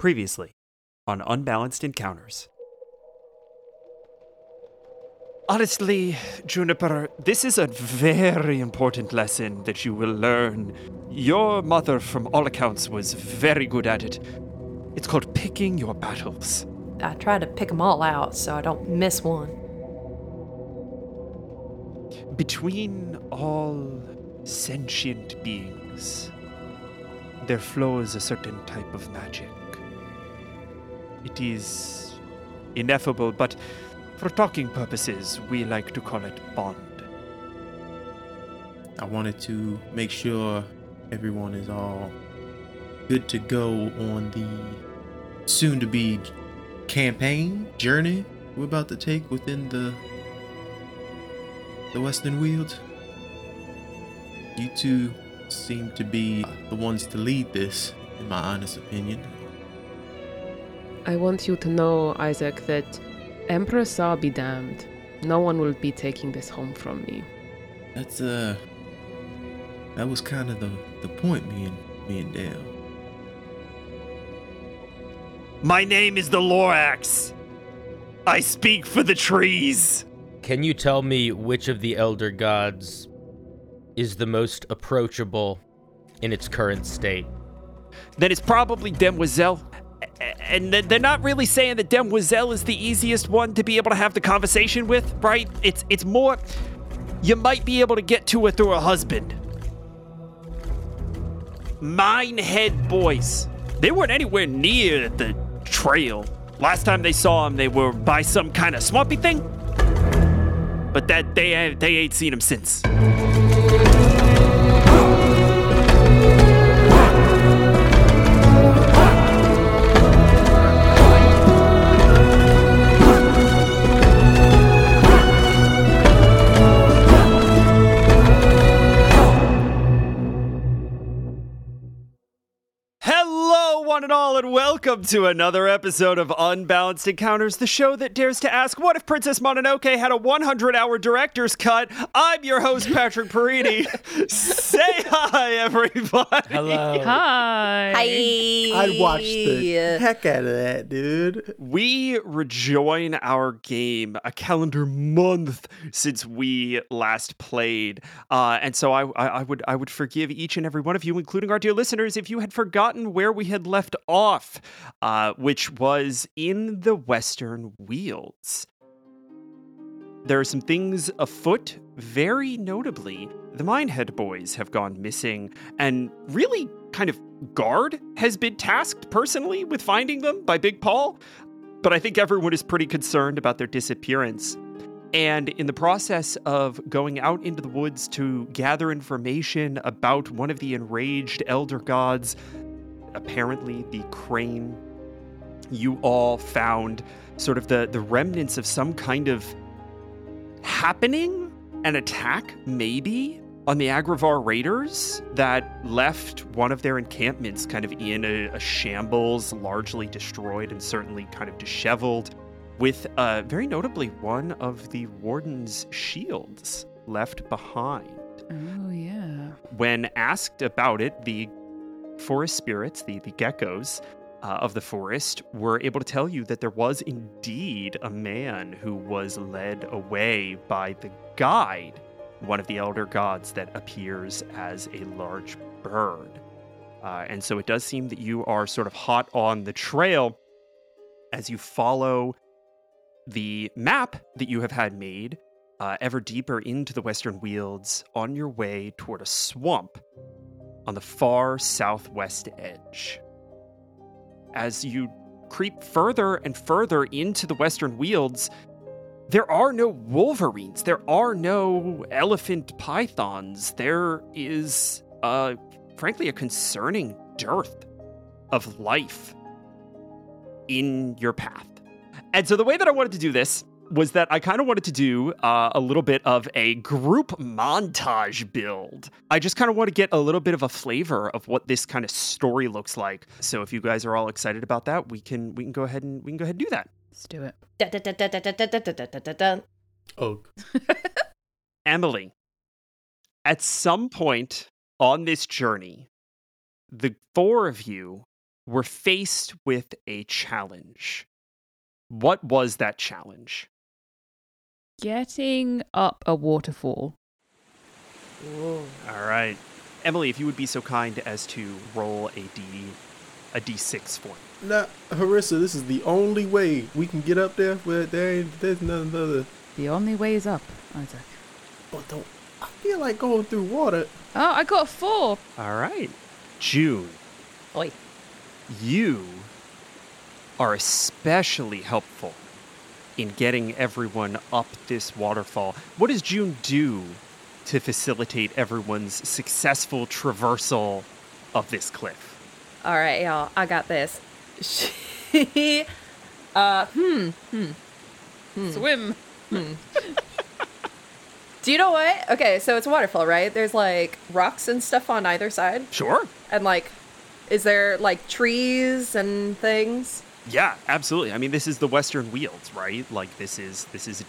Previously, on Unbalanced Encounters. Honestly, Juniper, this is a very important lesson that you will learn. Your mother, from all accounts, was very good at it. It's called picking your battles. I try to pick them all out so I don't miss one. Between all sentient beings, there flows a certain type of magic. It is ineffable, but for talking purposes, we like to call it bond. I wanted to make sure everyone is all good to go on the soon-to-be campaign journey we're about to take within the Western Wealds. You two seem to be the ones to lead this, in my honest opinion. I want you to know, Isaac, that Empress I'll be damned. No one will be taking this home from me. That's, that was kind of the point, me and Dale. My name is the Lorax. I speak for the trees. Can you tell me which of the Elder Gods is the most approachable in its current state? Then it's probably Demoiselle. And they're not really saying that Demoiselle is the easiest one to be able to have the conversation with, right? It's more, you might be able to get to her through her husband. Minehead boys. They weren't anywhere near the trail. Last time they saw him, they were by some kind of swampy thing. But that they ain't seen him since. And welcome to another episode of Unbalanced Encounters, the show that dares to ask, what if Princess Mononoke had a 100-hour director's cut? I'm your host, Patrick Perini. Say hi, everybody. Hello. Hi. Hi. I'd watch the heck out of that, dude. We rejoin our game a calendar month since we last played. And so I would forgive each and every one of you, including our dear listeners, if you had forgotten where we had left off. Which was in the Western Wealds. There are some things afoot. Very notably, the Minehead boys have gone missing, and really kind of guard has been tasked personally with finding them by Big Paul. But I think everyone is pretty concerned about their disappearance. And in the process of going out into the woods to gather information about one of the enraged Elder Gods, apparently the crane, you all found sort of the remnants of some kind of happening, an attack maybe, on the Agravar raiders that left one of their encampments kind of in a shambles, largely destroyed and certainly kind of disheveled, with very notably one of the warden's shields left behind. Oh, yeah. When asked about it, the forest spirits, the geckos of the forest, were able to tell you that there was indeed a man who was led away by the guide, one of the Elder Gods that appears as a large bird. And so it does seem that you are sort of hot on the trail as you follow the map that you have had made ever deeper into the Western Wealds on your way toward a swamp on the far southwest edge. As you creep further and further into the Western Wealds, there are no wolverines. There are no elephant pythons. There is, frankly, a concerning dearth of life in your path. And so the way that I wanted to do this was that I kind of wanted to do a little bit of a group montage build. I just kind of want to get a little bit of a flavor of what this kind of story looks like. So if you guys are all excited about that, we can go ahead and do that. Let's do it. Dun, dun, dun, dun, dun, dun, dun, dun, dun. Oh. Emily, at some point on this journey, the four of you were faced with a challenge. What was that challenge? Getting up a waterfall. Whoa. All right. Emily, if you would be so kind as to roll a D6 for me. Now, Harissa, this is the only way we can get up there. There's nothing other. The only way is up, Isaac. Oh, don't. I feel like going through water. Oh, I got a 4. All right. June. Oi. You are especially helpful in getting everyone up this waterfall. What does June do to facilitate everyone's successful traversal of this cliff? All right, y'all, I got this. She, swim. Do you know what? Okay, so it's a waterfall, right? There's, like, rocks and stuff on either side. Sure. And, like, is there, like, trees and things? Yeah, absolutely. I mean, this is the Western Wealds, right? Like, this is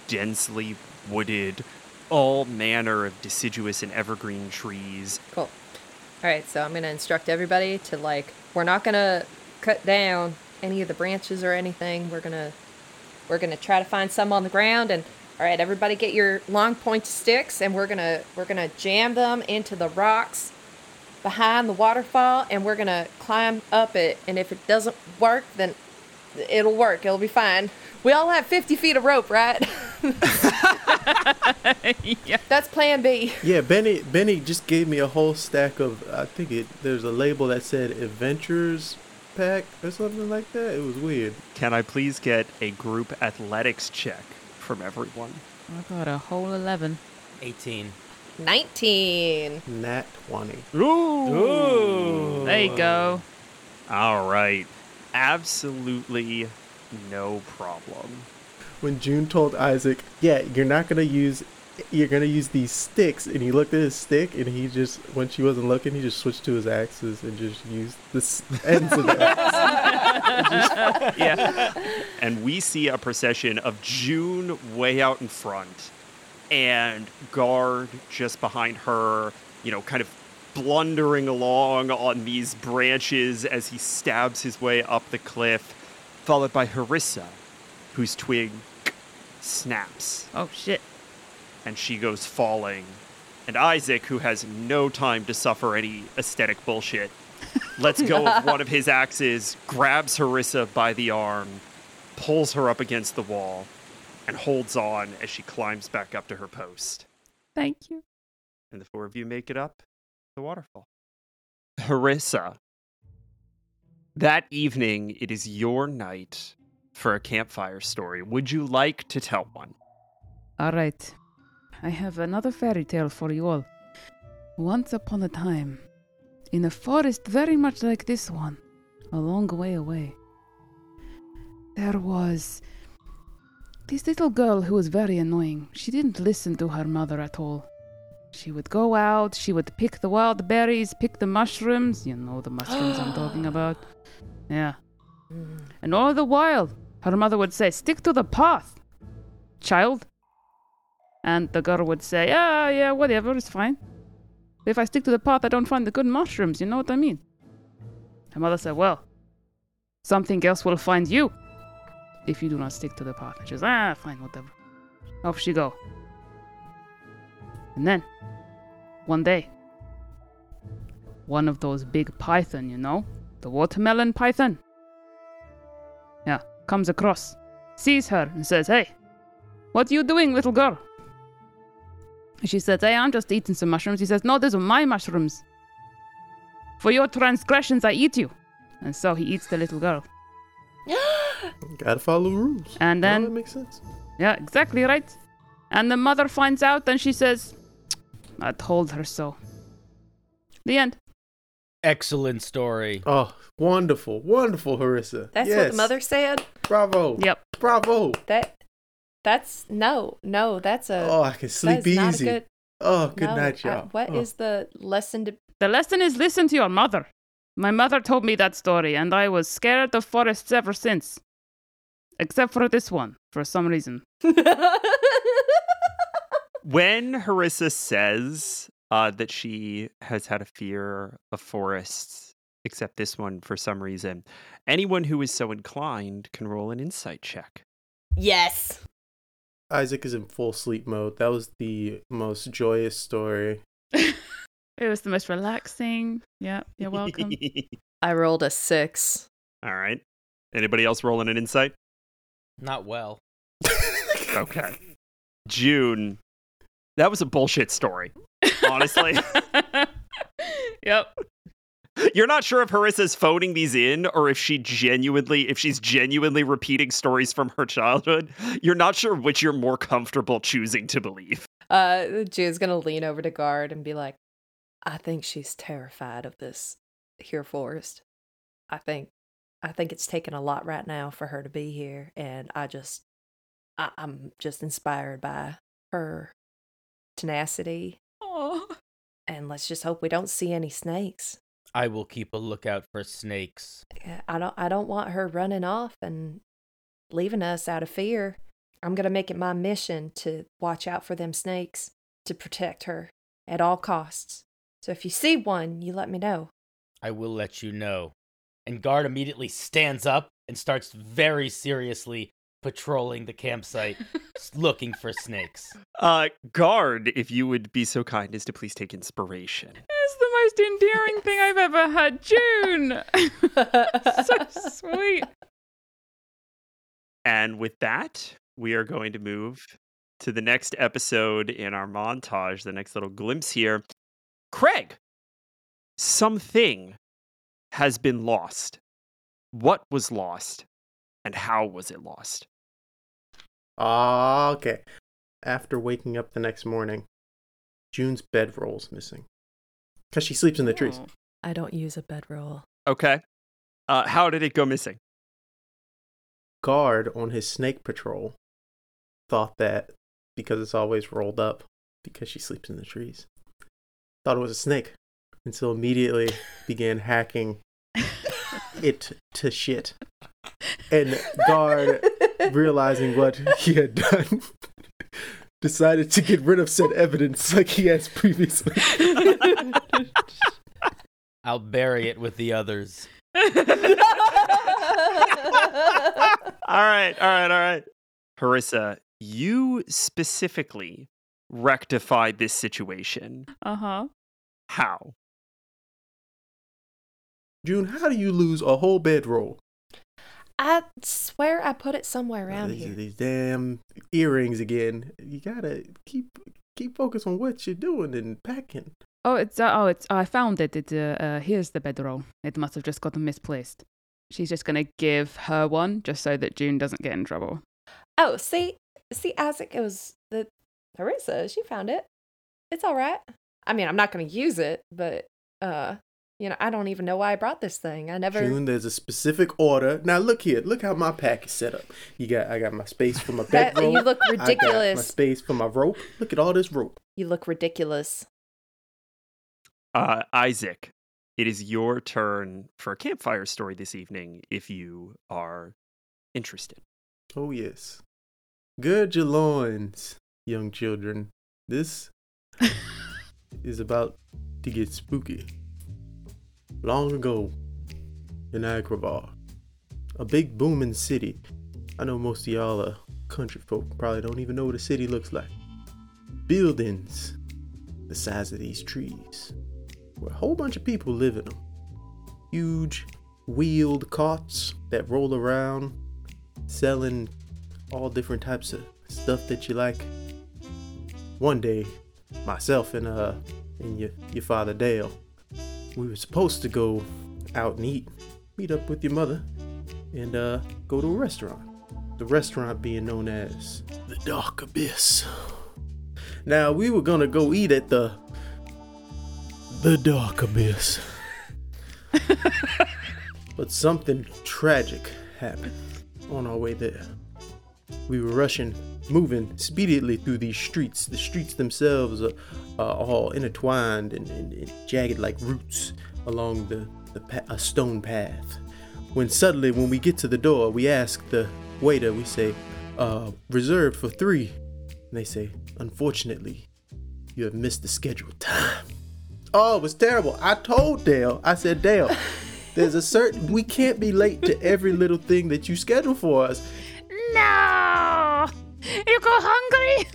densely wooded, all manner of deciduous and evergreen trees. Cool. All right, so I'm going to instruct everybody to, like, we're not going to cut down any of the branches or anything. We're going to try to find some on the ground, and all right, everybody get your long pointed sticks, and we're going to jam them into the rocks behind the waterfall, and we're going to climb up it, and if it doesn't work, then it'll work. It'll be fine. We all have 50 feet of rope, right? Yeah. That's plan B. Yeah, Benny just gave me a whole stack of, I think there's a label that said Adventures Pack or something like that. It was weird. Can I please get a group athletics check from everyone? I got a whole 11. 18. 19. Nat 20. Ooh. There you go. All right. Absolutely no problem. When June told Isaac, yeah, you're going to use these sticks, and he looked at his stick, and he just, when she wasn't looking, he just switched to his axes and just used the ends of the axes. Yeah. And we see a procession of June way out in front and Guard just behind her, you know, kind of blundering along on these branches as he stabs his way up the cliff, followed by Harissa, whose twig snaps. Oh, shit. And she goes falling. And Isaac, who has no time to suffer any aesthetic bullshit, lets go of one of his axes, grabs Harissa by the arm, pulls her up against the wall, and holds on as she climbs back up to her post. Thank you. And the four of you make it up the waterfall. Harissa, that evening it is your night for a campfire story. Would you like to tell one? All right. I have another fairy tale for you all. Once upon a time, in a forest very much like this one, a long way away, there was this little girl who was very annoying. She didn't listen to her mother at all. She would go out, she would pick the wild berries, pick the mushrooms. You know the mushrooms I'm talking about. Yeah. And all the while, her mother would say, stick to the path, child. And the girl would say, yeah, whatever, it's fine. If I stick to the path, I don't find the good mushrooms, you know what I mean? Her mother said, well, something else will find you if you do not stick to the path. And she goes, fine, whatever. Off she go. And then, one day, one of those big python, you know? The watermelon python. Yeah, comes across, sees her, and says, hey, what are you doing, little girl? And she says, hey, I'm just eating some mushrooms. He says, no, these are my mushrooms. For your transgressions, I eat you. And so he eats the little girl. Gotta follow rules. And then, that makes sense. Yeah, exactly right. And the mother finds out, and she says, I told her so. The end. Excellent story. Oh, wonderful, Harissa. That's yes. What the mother said. Bravo. Yep. Bravo. That's no. That's a. Oh, I can sleep easy. Good night, y'all. What is the lesson? The lesson is listen to your mother. My mother told me that story, and I was scared of forests ever since. Except for this one, for some reason. When Harissa says that she has had a fear of forests except this one for some reason. Anyone who is so inclined can roll an insight check. Yes. Isaac is in full sleep mode. That was the most joyous story. It was the most relaxing. Yeah, you're welcome. I rolled a 6. All right. Anybody else rolling an insight? Not well. Okay. June. That was a bullshit story, honestly. Yep. You're not sure if Harissa's phoning these in or if she's genuinely repeating stories from her childhood. You're not sure which you're more comfortable choosing to believe. June's going to lean over to Guard and be like, I think she's terrified of this here forest. I think it's taken a lot right now for her to be here, and I'm just inspired by her tenacity. Aww. And let's just hope we don't see any snakes. I will keep a lookout for snakes. I don't want her running off and leaving us out of fear. I'm going to make it my mission to watch out for them snakes, to protect her at all costs. So if you see one, you let me know. I will let you know. And Guard immediately stands up and starts very seriously patrolling the campsite, looking for snakes. Guard, if you would be so kind as to please take inspiration. It's the most endearing thing I've ever heard. June! So sweet. And with that, we are going to move to the next episode in our montage, the next little glimpse here. Craig, something has been lost. What was lost, and how was it lost? Okay. After waking up the next morning, June's bedroll's missing. Because she sleeps in the trees. I don't use a bedroll. Okay. How did it go missing? Guard, on his snake patrol, thought that because it's always rolled up, because she sleeps in the trees, thought it was a snake, and so immediately began hacking it to shit. And Guard, realizing what he had done, decided to get rid of said evidence like he has previously. I'll bury it with the others. All right. Harissa, you specifically rectify this situation. Uh-huh. How? June, how do you lose a whole bedroll? I swear I put it somewhere around here. These damn earrings again. You gotta keep focus on what you're doing and packing. I found it. Here's the bedroll. It must have just gotten misplaced. She's just gonna give her one just so that June doesn't get in trouble. Oh, see, Isaac, it was the Harissa. She found it. It's all right. I mean, I'm not going to use it, but, I don't even know why I brought this thing. I never... June, there's a specific order. Now, look here. Look how my pack is set up. I got my space for my bedroll. You look ridiculous. I got my space for my rope. Look at all this rope. You look ridiculous. Isaac, it is your turn for a campfire story this evening, if you are interested. Oh, yes. Gird your loins, young children. This... is about to get spooky. Long ago, in Agravar, a big booming city. I know most of y'all are country folk, probably don't even know what a city looks like. Buildings the size of these trees, where a whole bunch of people live in them. Huge wheeled carts that roll around, selling all different types of stuff that you like. One day, myself and your father Dale, we were supposed to go out and meet up with your mother and go to a restaurant. The restaurant being known as the Dark Abyss. Now we were gonna go eat at the Dark Abyss, but something tragic happened on our way there. We were moving speedily through these streets. The streets themselves are all intertwined and jagged like roots along a stone path. When suddenly, when we get to the door, we ask the waiter, we say, reserved for 3. And they say, unfortunately, you have missed the scheduled time. Oh, it was terrible. I told Dale, I said, Dale, There's a certain, we can't be late to every little thing that you schedule for us. No! You go hungry?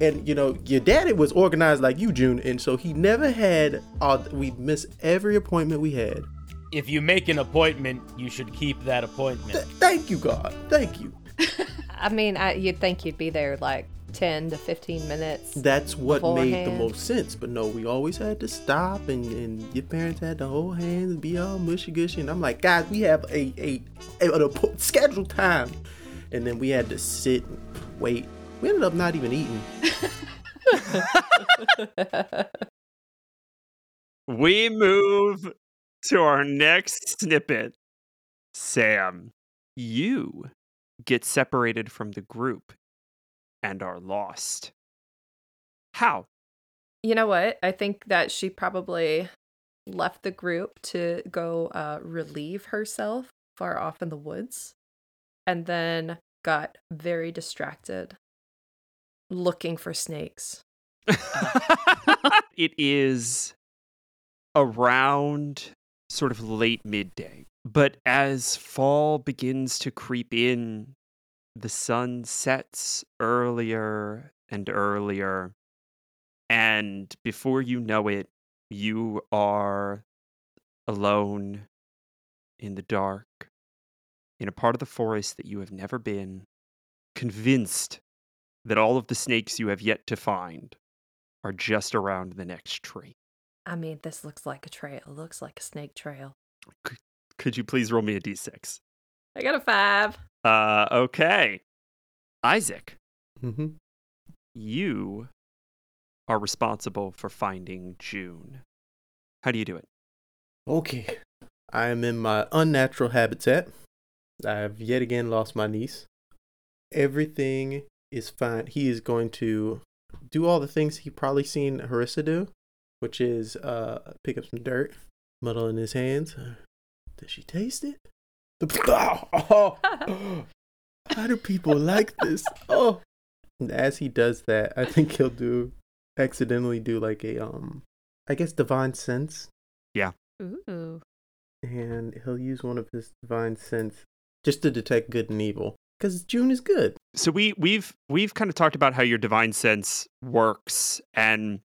And, you know, your daddy was organized like you, June, and so he never had, we'd miss every appointment we had. If you make an appointment, you should keep that appointment. Thank you, God. Thank you. I mean, you'd think you'd be there like 10 to 15 minutes. That's what beforehand. Made the most sense. But no, we always had to stop, and your parents had to hold hands and be all mushy-gushy. And I'm like, guys, we have a scheduled time. And then we had to sit and wait. We ended up not even eating. We move to our next snippet. Sam, you get separated from the group and are lost. How? You know what? I think that she probably left the group to go relieve herself far off in the woods, and then got very distracted looking for snakes. It is around sort of late midday, but as fall begins to creep in, the sun sets earlier and earlier, and before you know it, you are alone in the dark, in a part of the forest that you have never been, convinced that all of the snakes you have yet to find are just around the next tree. I mean, this looks like a trail. It looks like a snake trail. Could you please roll me a d6? I got a 5. Okay. Isaac, you are responsible for finding June. How do you do it? Okay. I am in my unnatural habitat. I have yet again lost my niece. Everything is fine. He is going to do all the things he probably seen Harissa do, which is pick up some dirt, muddle in his hands. Does she taste it? How do people like this? Oh! And as he does that, I think he'll accidentally do like a I guess divine sense. Yeah. Ooh. And he'll use one of his divine sense just to detect good and evil, because June is good. So we've kind of talked about how your divine sense works, and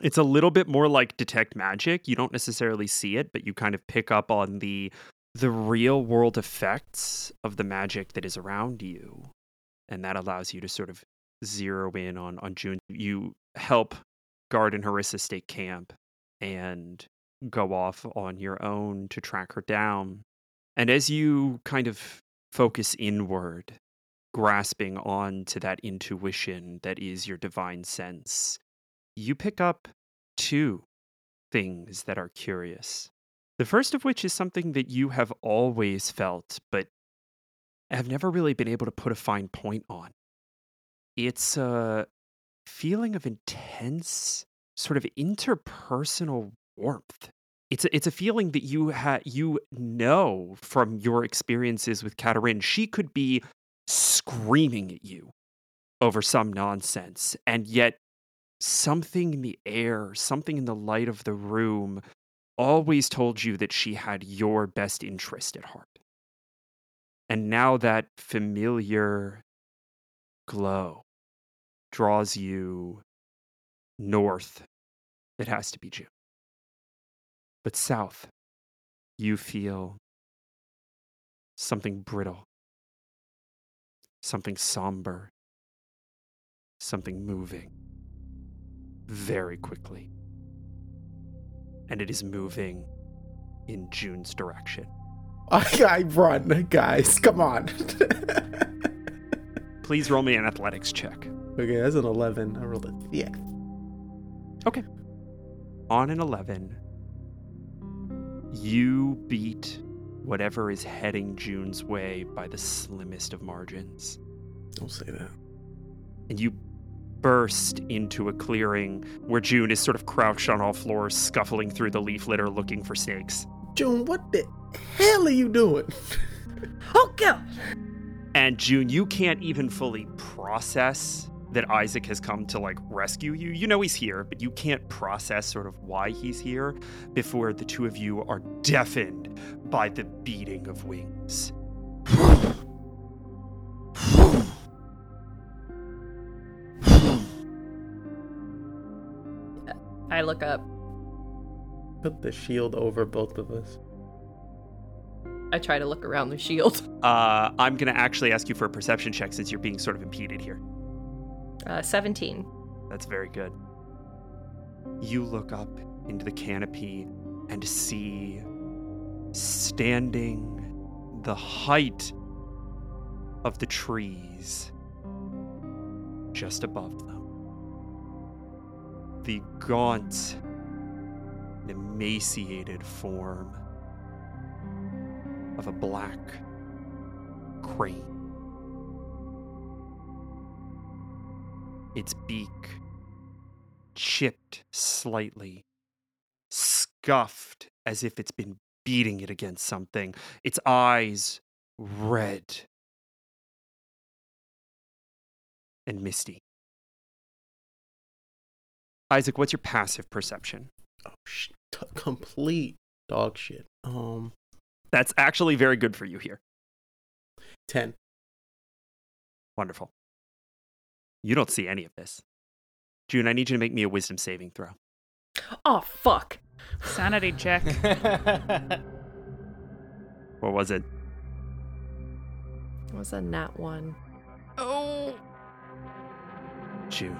it's a little bit more like detect magic. You don't necessarily see it, but you kind of pick up on the real world effects of the magic that is around you, and that allows you to sort of zero in on June. You help guard and Harissa stay camp and go off on your own to track her down. And as you kind of focus inward, grasping on to that intuition that is your divine sense, you pick up 2 things that are curious. The first of which is something that you have always felt, but have never really been able to put a fine point on. It's a feeling of intense, sort of interpersonal warmth. It's a feeling that you know from your experiences with Katarin. She could be screaming at you over some nonsense, and yet something in the air, something in the light of the room always told you that she had your best interest at heart. And now that familiar glow draws you north. It has to be June. But south, you feel something brittle, something somber, something moving very quickly. And it is moving in June's direction. I run, guys. Come on. Please roll me an athletics check. Okay, that's an 11. I rolled a 6. Okay. On an 11, you beat whatever is heading June's way by the slimmest of margins. Don't say that. And you burst into a clearing where June is sort of crouched on all floors, scuffling through the leaf litter looking for snakes. June, what the hell are you doing? Oh, God! And June, you can't even fully process that Isaac has come to, like, rescue you. You know he's here, but you can't process sort of why he's here before the two of you are deafened by the beating of wings. I look up. Put the shield over both of us. I try to look around the shield. I'm going to actually ask you for a perception check since you're being sort of impeded here. 17. That's very good. You look up into the canopy and see standing the height of the trees just above them. The gaunt, emaciated form of a black crane. Its beak chipped slightly, scuffed as if it's been beating it against something. Its eyes red and misty. Isaac, what's your passive perception? Oh, complete dog shit. That's actually very good for you here. 10. Wonderful. You don't see any of this. June, I need you to make me a wisdom saving throw. Oh, fuck. Sanity check. What was it? It was a nat one. Oh. June.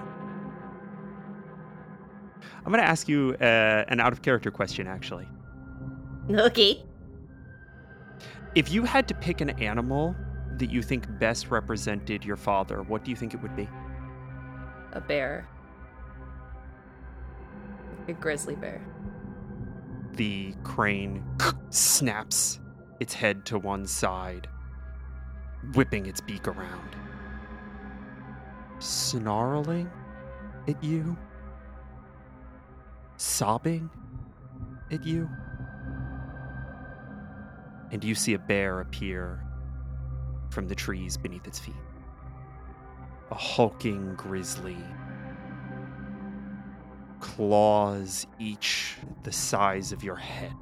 I'm going to ask you an out-of-character question, actually. Okay. If you had to pick an animal that you think best represented your father, what do you think it would be? A bear. A grizzly bear. The crane snaps its head to one side, whipping its beak around, snarling at you. Sobbing at you, and you see a bear appear from the trees beneath its feet. A hulking grizzly, claws each the size of your head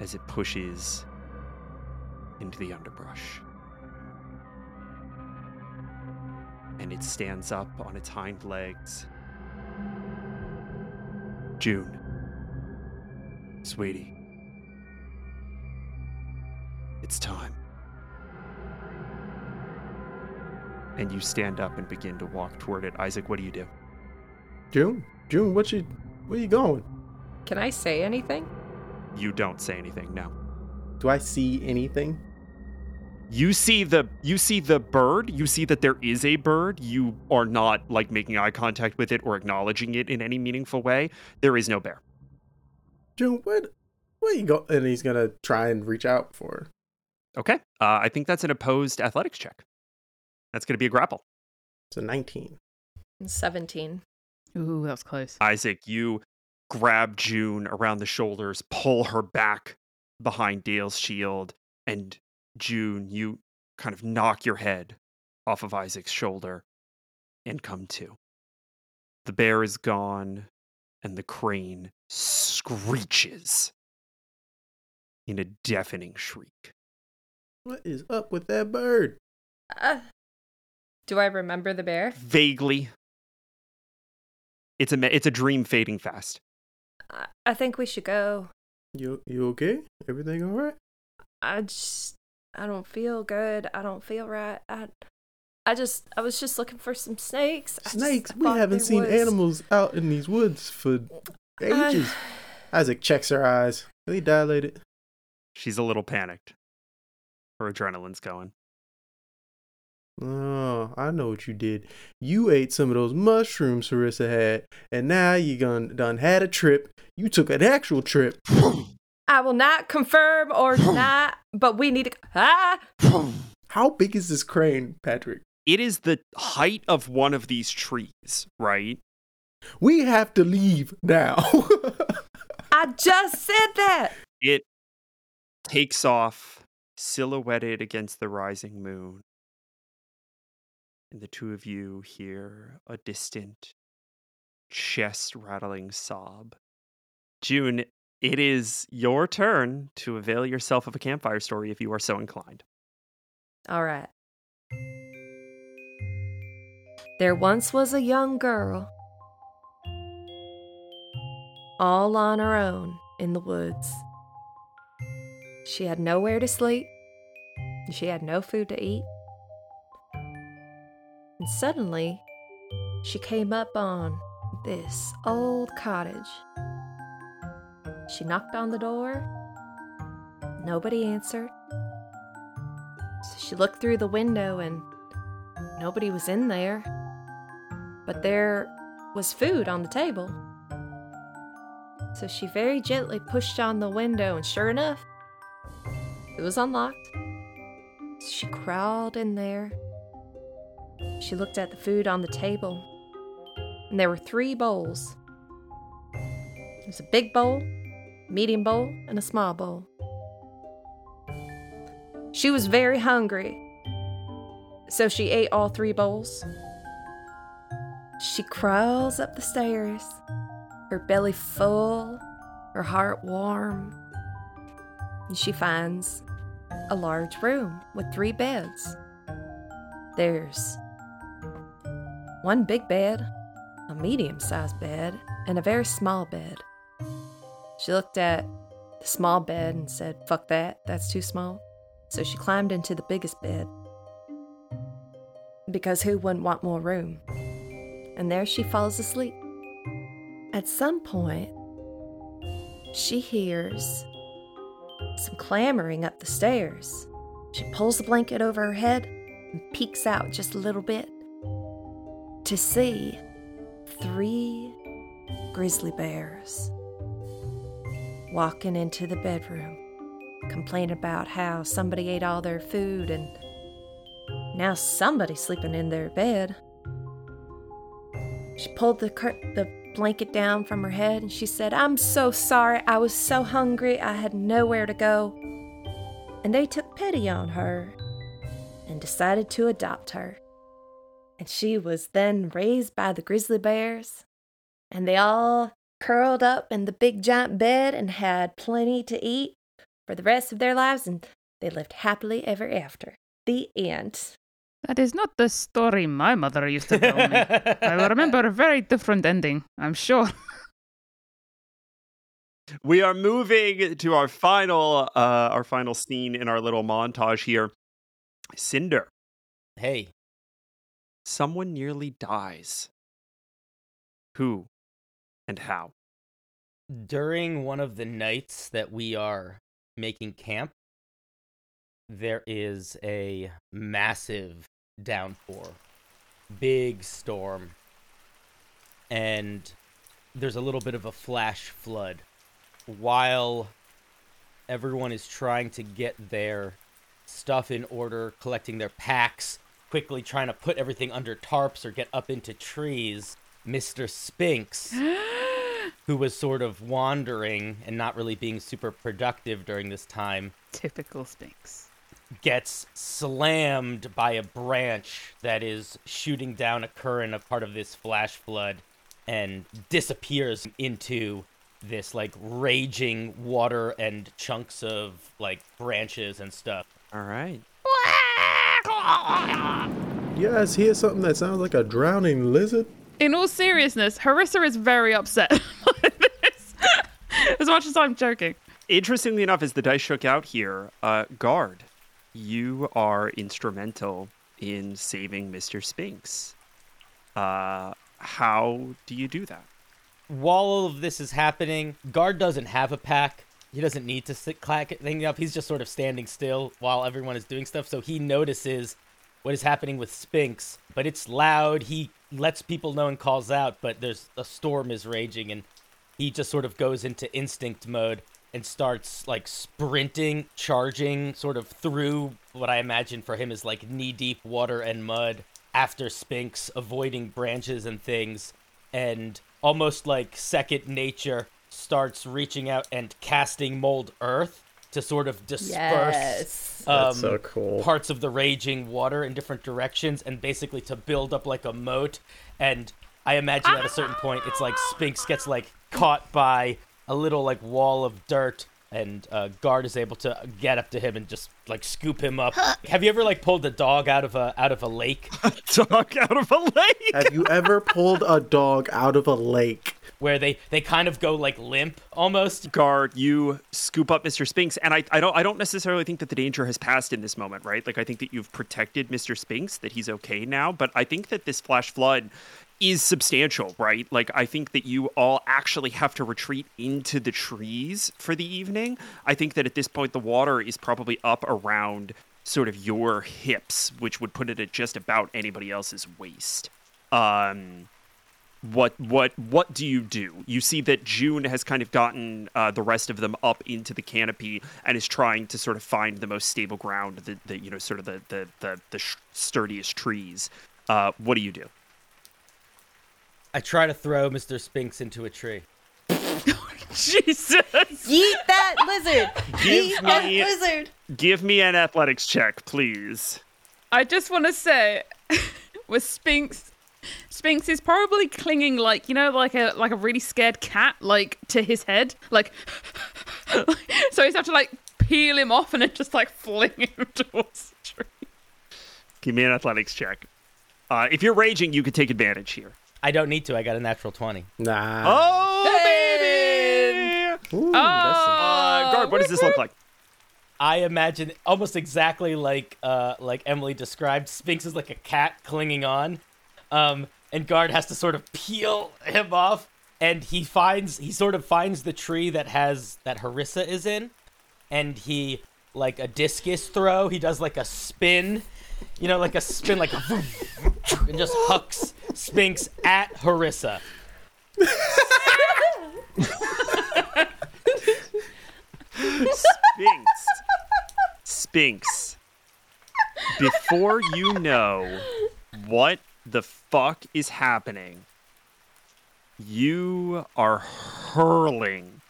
as it pushes into the underbrush. And it stands up on its hind legs. June, sweetie, it's time. And you stand up and begin to walk toward it. Isaac, what do you do? June, where you going? Can I say anything? You don't say anything, no. Do I see anything? You see the bird. You see that there is a bird. You are not, like, making eye contact with it or acknowledging it in any meaningful way. There is no bear. June, where you go? And he's going to try and reach out for her. Okay. I think that's an opposed athletics check. That's going to be a grapple. It's a 19. 17. Ooh, that was close. Isaac, you grab June around the shoulders, pull her back behind Dale's shield, and June, you kind of knock your head off of Isaac's shoulder and come to. The bear is gone, and the crane screeches in a deafening shriek. What is up with that bird? Do I remember the bear? Vaguely. It's a dream fading fast. I think we should go. You okay? Everything all right? I don't feel good. I don't feel right. I was just looking for some snakes. We haven't seen animals out in these woods for ages. Isaac checks her eyes. They dilated. She's a little panicked. Her adrenaline's going. Oh, I know what you did. You ate some of those mushrooms Sarissa had, and now you done had a trip. You took an actual trip. I will not confirm or deny, but we need to... How big is this crane, Patrick? It is the height of one of these trees, right? We have to leave now. I just said that. It takes off, silhouetted against the rising moon, and the two of you hear a distant chest-rattling sob. June, it is your turn to avail yourself of a campfire story if you are so inclined. All right. There once was a young girl, all on her own in the woods. She had nowhere to sleep. She had no food to eat. And suddenly, she came up on this old cottage. She knocked on the door. Nobody answered. So she looked through the window and nobody was in there. But there was food on the table. So she very gently pushed on the window, and sure enough, it was unlocked. She crawled in there. She looked at the food on the table, and there were 3 bowls. There was a big bowl, medium bowl, and a small bowl. She was very hungry, so she ate all 3 bowls. She crawls up the stairs, her belly full, her heart warm, and she finds a large room with 3 beds. There's 1 big bed, a medium-sized bed, and a very small bed. She looked at the small bed and said, "Fuck that, that's too small." So she climbed into the biggest bed, because who wouldn't want more room? And there she falls asleep. At some point, she hears some clamoring up the stairs. She pulls the blanket over her head and peeks out just a little bit to see 3 grizzly bears walking into the bedroom, complaining about how somebody ate all their food and now somebody's sleeping in their bed. She pulled the blanket down from her head and she said, "I'm so sorry, I was so hungry, I had nowhere to go." And they took pity on her and decided to adopt her. And she was then raised by the grizzly bears, and they all curled up in the big giant bed and had plenty to eat for the rest of their lives, and they lived happily ever after. The end. That is not the story my mother used to tell me. I remember a very different ending, I'm sure. We are moving to our final scene in our little montage here. Cinder. Hey. Someone nearly dies. Who and how? During one of the nights that we are making camp, there is a massive downpour, big storm, and there's a little bit of a flash flood. While everyone is trying to get their stuff in order, collecting their packs, quickly trying to put everything under tarps or get up into trees, Mr. Spinks, who was sort of wandering and not really being super productive during this time. Typical Spinks. Gets slammed by a branch that is shooting down a current, a part of this flash flood, and disappears into this, like, raging water and chunks of, like, branches and stuff. All right. You guys hear something that sounds like a drowning lizard? In all seriousness, Harissa is very upset by this, as much as I'm joking. Interestingly enough, as the dice shook out here, Guard, you are instrumental in saving Mr. Spinks. How do you do that? While all of this is happening, Guard doesn't have a pack. He doesn't need to clack anything up. He's just sort of standing still while everyone is doing stuff, so he notices what is happening with Spinks, but it's loud. He lets people know and calls out, but there's a storm is raging, and he just sort of goes into instinct mode and starts, like, sprinting, charging sort of through what I imagine for him is, like, knee-deep water and mud after Spinks, avoiding branches and things, and almost like second nature starts reaching out and casting mold earth to sort of disperse so cool. parts of the raging water in different directions and basically to build up like a moat. And I imagine at a certain point, it's like Sphinx gets like caught by a little like wall of dirt, and Guard is able to get up to him and just like scoop him up. Have you ever like pulled a dog out of a lake? A dog out of a lake? Have you ever pulled a dog out of a lake? Where they kind of go like limp almost. Guard, you scoop up Mr. Sphinx, and I don't necessarily think that the danger has passed in this moment, right? Like I think that you've protected Mr. Sphinx, that he's okay now, but I think that this flash flood is substantial, right? Like, I think that you all actually have to retreat into the trees for the evening. I think that at this point, the water is probably up around sort of your hips, which would put it at just about anybody else's waist. What do you do? You see that June has kind of gotten the rest of them up into the canopy and is trying to sort of find the most stable ground, the sturdiest trees. What do you do? I try to throw Mr. Sphinx into a tree. Jesus! Yeet that lizard! Give me an athletics check, please. I just want to say, with Sphinx is probably clinging like, you know, like a really scared cat, like, to his head. Like, so he's have to, like, peel him off and then just, like, fling him towards the tree. Give me an athletics check. If you're raging, you could take advantage here. I don't need to. I got a natural 20. Nah. Oh, baby! Ooh, Guard, what does this look like? I imagine almost exactly like Emily described. Sphinx is like a cat clinging on. And Guard has to sort of peel him off. And he sort of finds the tree that Harissa is in. And he, like a discus throw, he does like a spin. You know, like a spin, like a... and just hucks Sphinx at Harissa. Sphinx. Before you know what the fuck is happening, you are hurling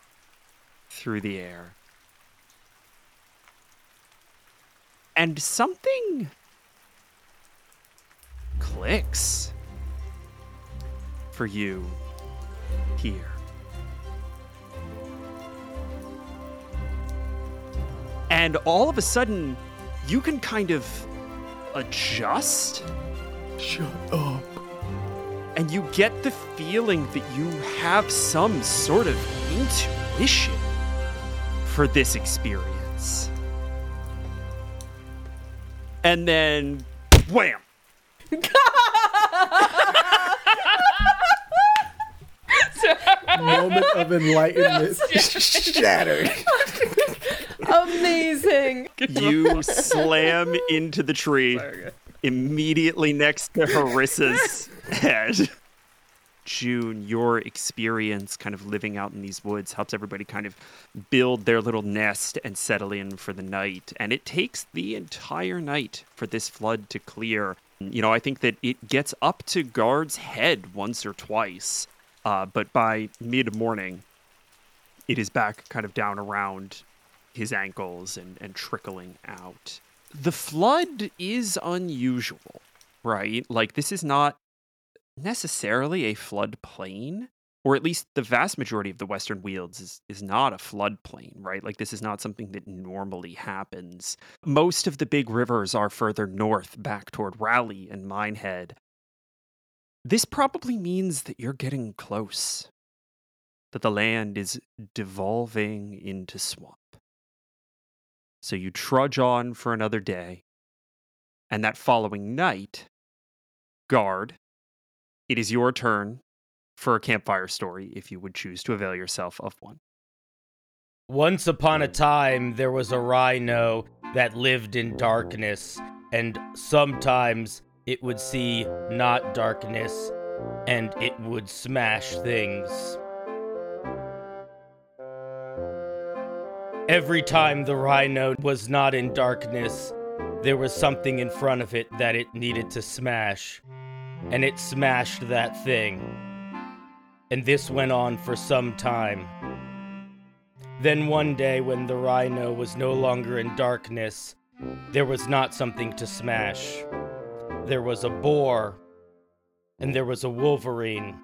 through the air. And something... clicks for you here. And all of a sudden, you can kind of adjust. Shut up. And you get the feeling that you have some sort of intuition for this experience. And then, wham! Moment of enlightenment shattered. Amazing. You slam into the tree immediately next to Harissa's head. June, your experience kind of living out in these woods helps everybody kind of build their little nest and settle in for the night. And it takes the entire night for this flood to clear. You know, I think that it gets up to Guard's head once or twice, but by mid-morning, it is back kind of down around his ankles and trickling out. The flood is unusual, right? Like, this is not necessarily a floodplain, or at least the vast majority of the Western Wealds is not a floodplain, right? Like, this is not something that normally happens. Most of the big rivers are further north, back toward Rally and Minehead. This probably means that you're getting close, that the land is devolving into swamp. So you trudge on for another day, and that following night, Guard, it is your turn for a campfire story, if you would choose to avail yourself of one. Once upon a time, there was a rhino that lived in darkness, and sometimes it would see not darkness, and it would smash things. Every time the rhino was not in darkness, there was something in front of it that it needed to smash, and it smashed that thing. And this went on for some time. Then one day, when the rhino was no longer in darkness, there was not something to smash. There was a boar, and there was a wolverine,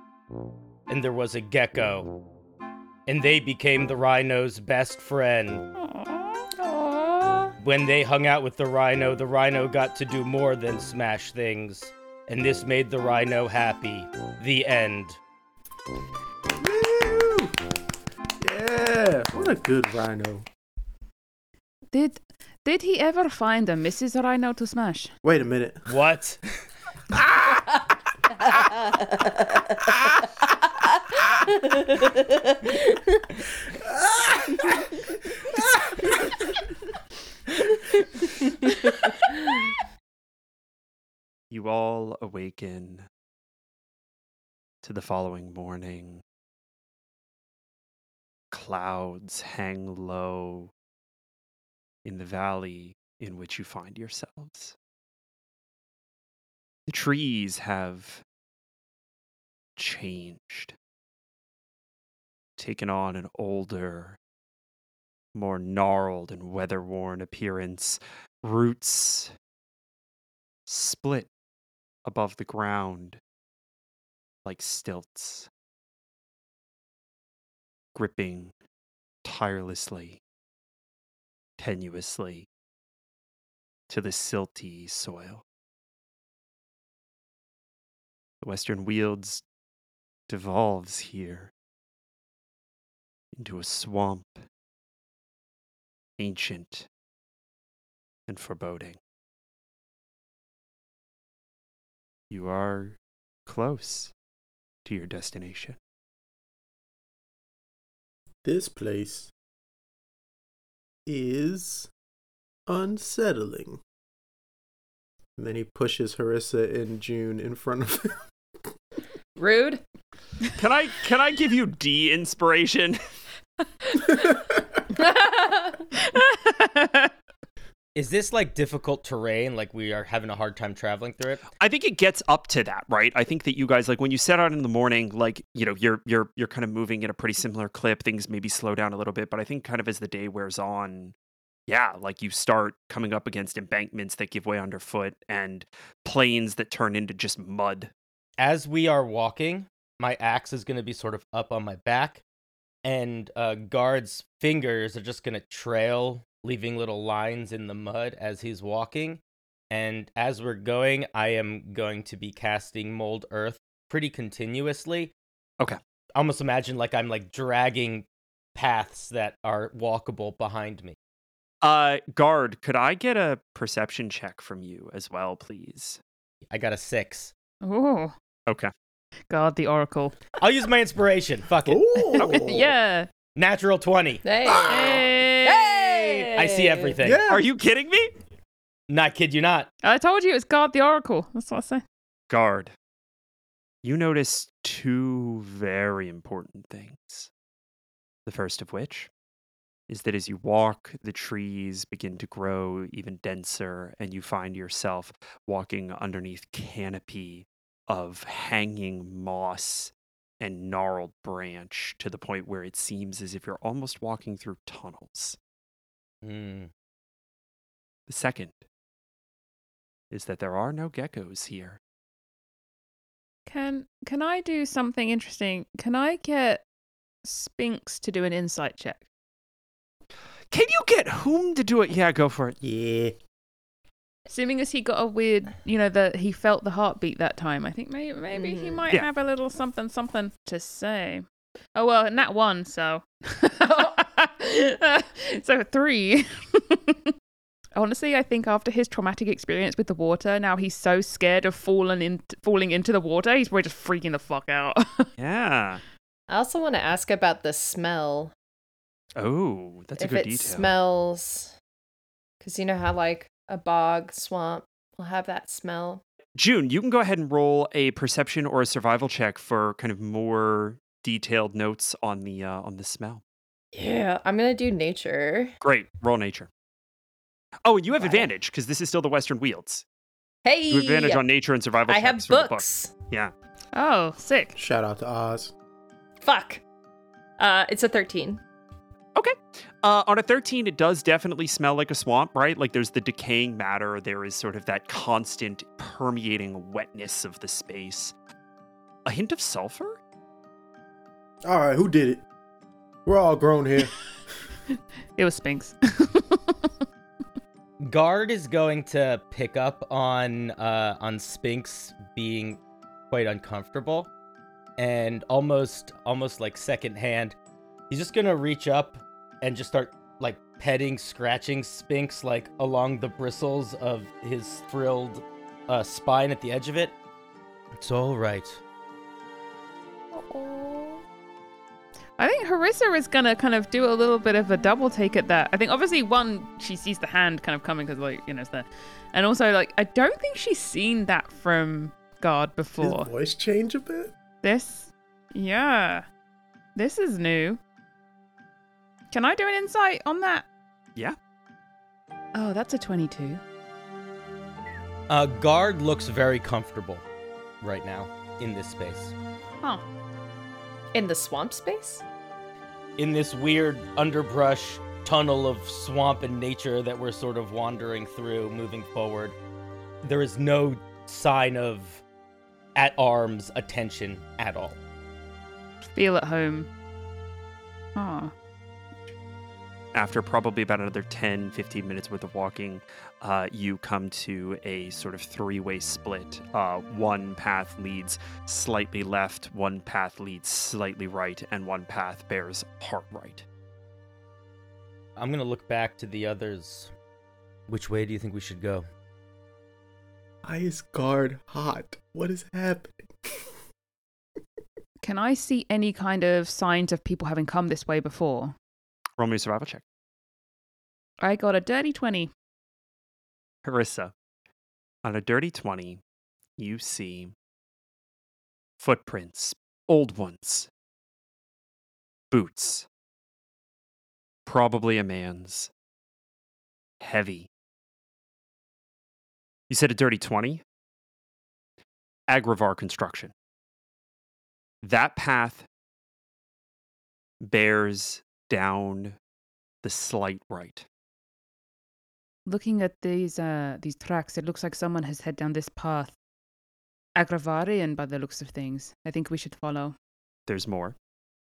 and there was a gecko, and they became the rhino's best friend. When they hung out with the rhino got to do more than smash things, and this made the rhino happy. The end. Woo! Yeah, what a good rhino. Did he ever find a Mrs. Rhino to smash? Wait a minute. What? You all awaken to the following morning. Clouds hang low in the valley in which you find yourselves. The trees have changed, taken on an older, more gnarled and weather-worn appearance. Roots split above the ground like stilts, gripping tirelessly, tenuously to the silty soil. The Western Wealds devolves here into a swamp, ancient and foreboding. You are close to your destination. This place is unsettling. And then he pushes Harissa and June in front of him. Rude. Can I give you D inspiration? Is this like difficult terrain? Like we are having a hard time traveling through it? I think it gets up to that, right? I think that you guys, like when you set out in the morning, like, you know, you're kind of moving at a pretty similar clip. Things maybe slow down a little bit, but I think kind of as the day wears on, yeah, like you start coming up against embankments that give way underfoot and plains that turn into just mud. As we are walking, my axe is going to be sort of up on my back, and Guard's fingers are just going to trail, leaving little lines in the mud as he's walking. And as we're going, I am going to be casting Mold Earth pretty continuously. Okay. I almost imagine like I'm like dragging paths that are walkable behind me. Guard, could I get a perception check from you as well, please? I got a 6. Ooh. Okay. God, the Oracle. I'll use my inspiration. Fuck it. Ooh. Okay. Yeah. Natural 20. Hey. Hey. I see everything. Yeah. Are you kidding me? Not kid you not. I told you it's God the Oracle. That's what I say. Guard, you notice two very important things. The first of which is that as you walk, the trees begin to grow even denser, and you find yourself walking underneath canopy of hanging moss and gnarled branch to the point where it seems as if you're almost walking through tunnels. Mm. The second is that there are no geckos here. Can I do something interesting? Can I get Sphinx to do an insight check? Can you get whom to do it? Yeah, go for it. Yeah. Assuming as he got a weird, you know, that he felt the heartbeat that time, I think maybe he might have a little something to say. Oh, well, and that one, so. So 3. Honestly, I think after his traumatic experience with the water, now he's so scared of falling into the water, he's probably just freaking the fuck out. Yeah. I also want to ask about the smell. Oh, that's a good detail. If it smells, because you know how like a bog, swamp will have that smell. June, you can go ahead and roll a perception or a survival check for kind of more detailed notes on the smell. Yeah, I'm gonna do nature. Great, roll nature. Oh, and you have advantage because this is still the Western Wealds. Hey, you have advantage on nature and survival. I have books. Yeah. Oh, sick! Shout out to Oz. Fuck. It's a 13. Okay. On a 13, it does definitely smell like a swamp, right? Like there's the decaying matter. There is sort of that constant permeating wetness of the space. A hint of sulfur? All right, who did it? We're all grown here. It was Spinks. Guard is going to pick up on Spinks being quite uncomfortable, and almost like secondhand, he's just gonna reach up and just start like petting, scratching Spinks like along the bristles of his thrilled spine at the edge of it. It's all right. I think Harissa is going to kind of do a little bit of a double take at that. I think, obviously, one, she sees the hand kind of coming because, like, you know, it's there. And also, like, I don't think she's seen that from Guard before. His voice change a bit? This is new. Can I do an insight on that? Yeah. Oh, that's a 22. Guard looks very comfortable right now in this space. Huh. In the swamp space? In this weird underbrush tunnel of swamp and nature that we're sort of wandering through, moving forward, there is no sign of at-arms attention at all. Feel at home. Ah. After probably about another 10, 15 minutes worth of walking, you come to a sort of three-way split. One path leads slightly left, one path leads slightly right, and one path bears part right. I'm going to look back to the others. Which way do you think we should go? Why is Guard hot? What is happening? Can I see any kind of signs of people having come this way before? Roll me a survival check. I got a dirty 20. Harissa, on a dirty 20, you see footprints, old ones, boots, probably a man's, heavy. You said a dirty 20? Agravar construction. That path bears down the slight right. Looking at these tracks, it looks like someone has head down this path. Agravarian, by the looks of things. I think we should follow. There's more.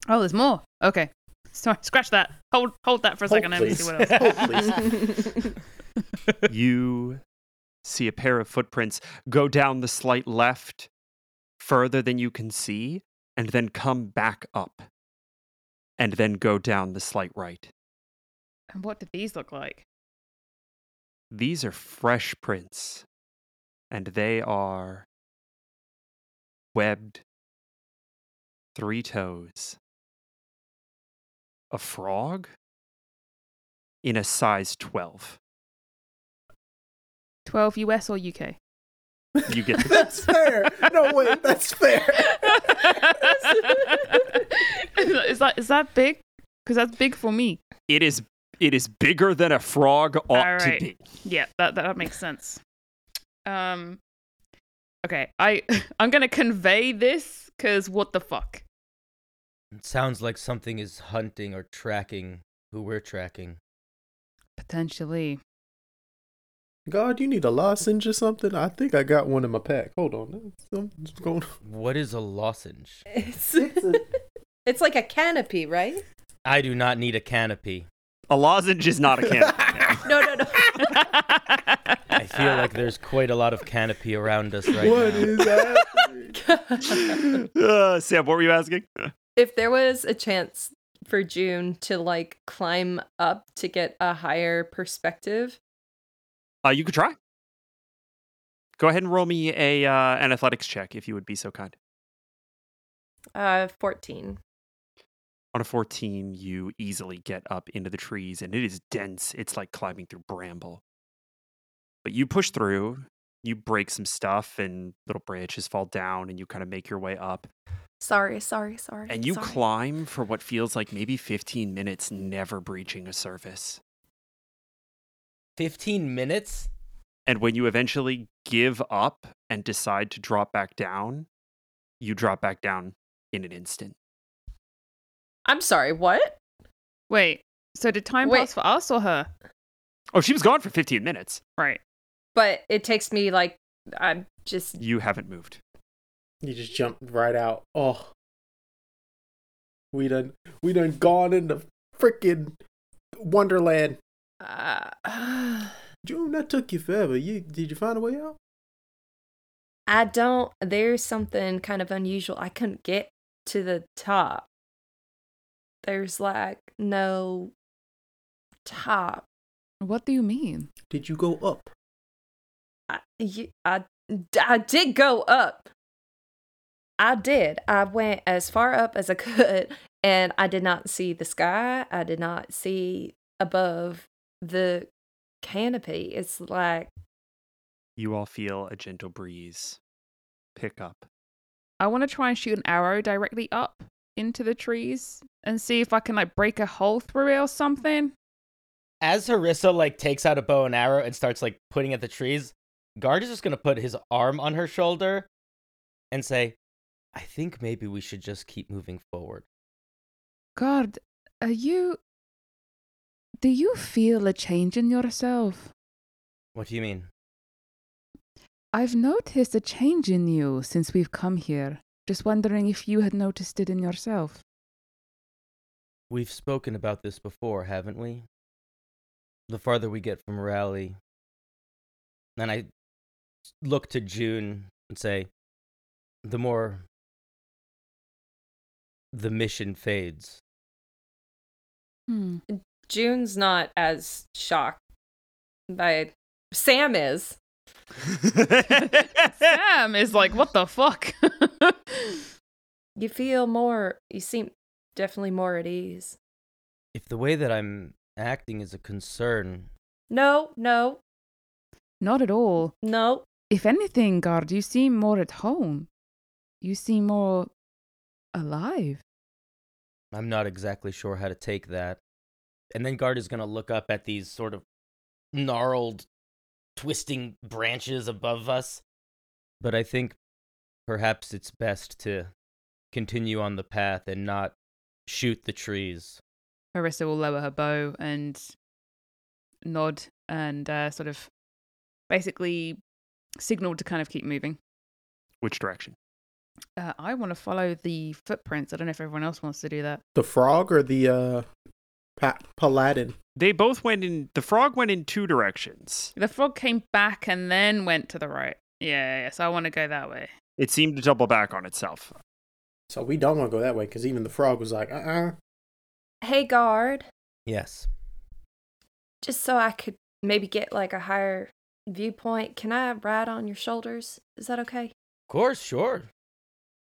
Oh, there's more. Okay. Sorry, scratch that. Hold that for a second. Please. I have to see what else. Please. You see a pair of footprints go down the slight left further than you can see, and then come back up. And then go down the slight right. And what do these look like? These are fresh prints. And they are webbed, 3 toes. A frog? In a size 12. 12 US or UK? You get that's fair. No, wait, that's fair. Is that big? Because that's big for me. It is bigger than a frog ought to be. Yeah, that makes sense. Okay, I'm gonna convey this because what the fuck? It sounds like something is hunting or tracking who we're tracking. Potentially. God, you need a lozenge or something? I think I got one in my pack. Hold on. Something's going on. What is a lozenge? It's like a canopy, right? I do not need a canopy. A lozenge is not a canopy. No. I feel like there's quite a lot of canopy around us right now. What is that? Sam, what were you asking? If there was a chance for June to, like, climb up to get a higher perspective... you could try. Go ahead and roll me an athletics check, if you would be so kind. 14. On a 14, you easily get up into the trees, and it is dense. It's like climbing through bramble. But you push through, you break some stuff, and little branches fall down, and you kind of make your way up. Sorry. And you climb for what feels like maybe 15 minutes, never breaching a surface. 15 minutes? And when you eventually give up and decide to drop back down, you drop back down in an instant. I'm sorry, what? Wait, So did time pass for us or her? Oh, she was gone for 15 minutes. Right. But it takes me like, I'm just... You haven't moved. You just jumped right out. Oh. We done gone into frickin' Wonderland. June, that took you forever. Did you find a way out? I don't. There's something kind of unusual. I couldn't get to the top. There's like no top. What do you mean? Did you go up? I did go up. I did. I went as far up as I could, and I did not see the sky. I did not see above the canopy. It's like... You all feel a gentle breeze pick up. I want to try and shoot an arrow directly up into the trees and see if I can, like, break a hole through it or something. As Harissa, like, takes out a bow and arrow and starts, like, putting at the trees, Guard is just going to put his arm on her shoulder and say, I think maybe we should just keep moving forward. Guard, are you... Do you feel a change in yourself? What do you mean? I've noticed a change in you since we've come here. Just wondering if you had noticed it in yourself. We've spoken about this before, haven't we? The farther we get from Rally. And I look to June and say, the more the mission fades. June's not as shocked by Sam is. Sam is like, what the fuck? You feel more, you seem definitely more at ease. If the way that I'm acting is a concern. No. Not at all. No. If anything, Guard, you seem more at home. You seem more alive. I'm not exactly sure how to take that. And then Guard is going to look up at these sort of gnarled, twisting branches above us. But I think perhaps it's best to continue on the path and not shoot the trees. Harissa will lower her bow and nod and sort of basically signal to kind of keep moving. Which direction? I want to follow the footprints. I don't know if everyone else wants to do that. The frog or the... Paladin. They both went in. The frog went in two directions. The frog came back and then went to the right. Yeah, so I want to go that way. It seemed to double back on itself. So we don't want to go that way because even the frog was like, Hey, Guard. Yes. Just so I could maybe get like a higher viewpoint, can I ride on your shoulders? Is that okay? Of course, sure.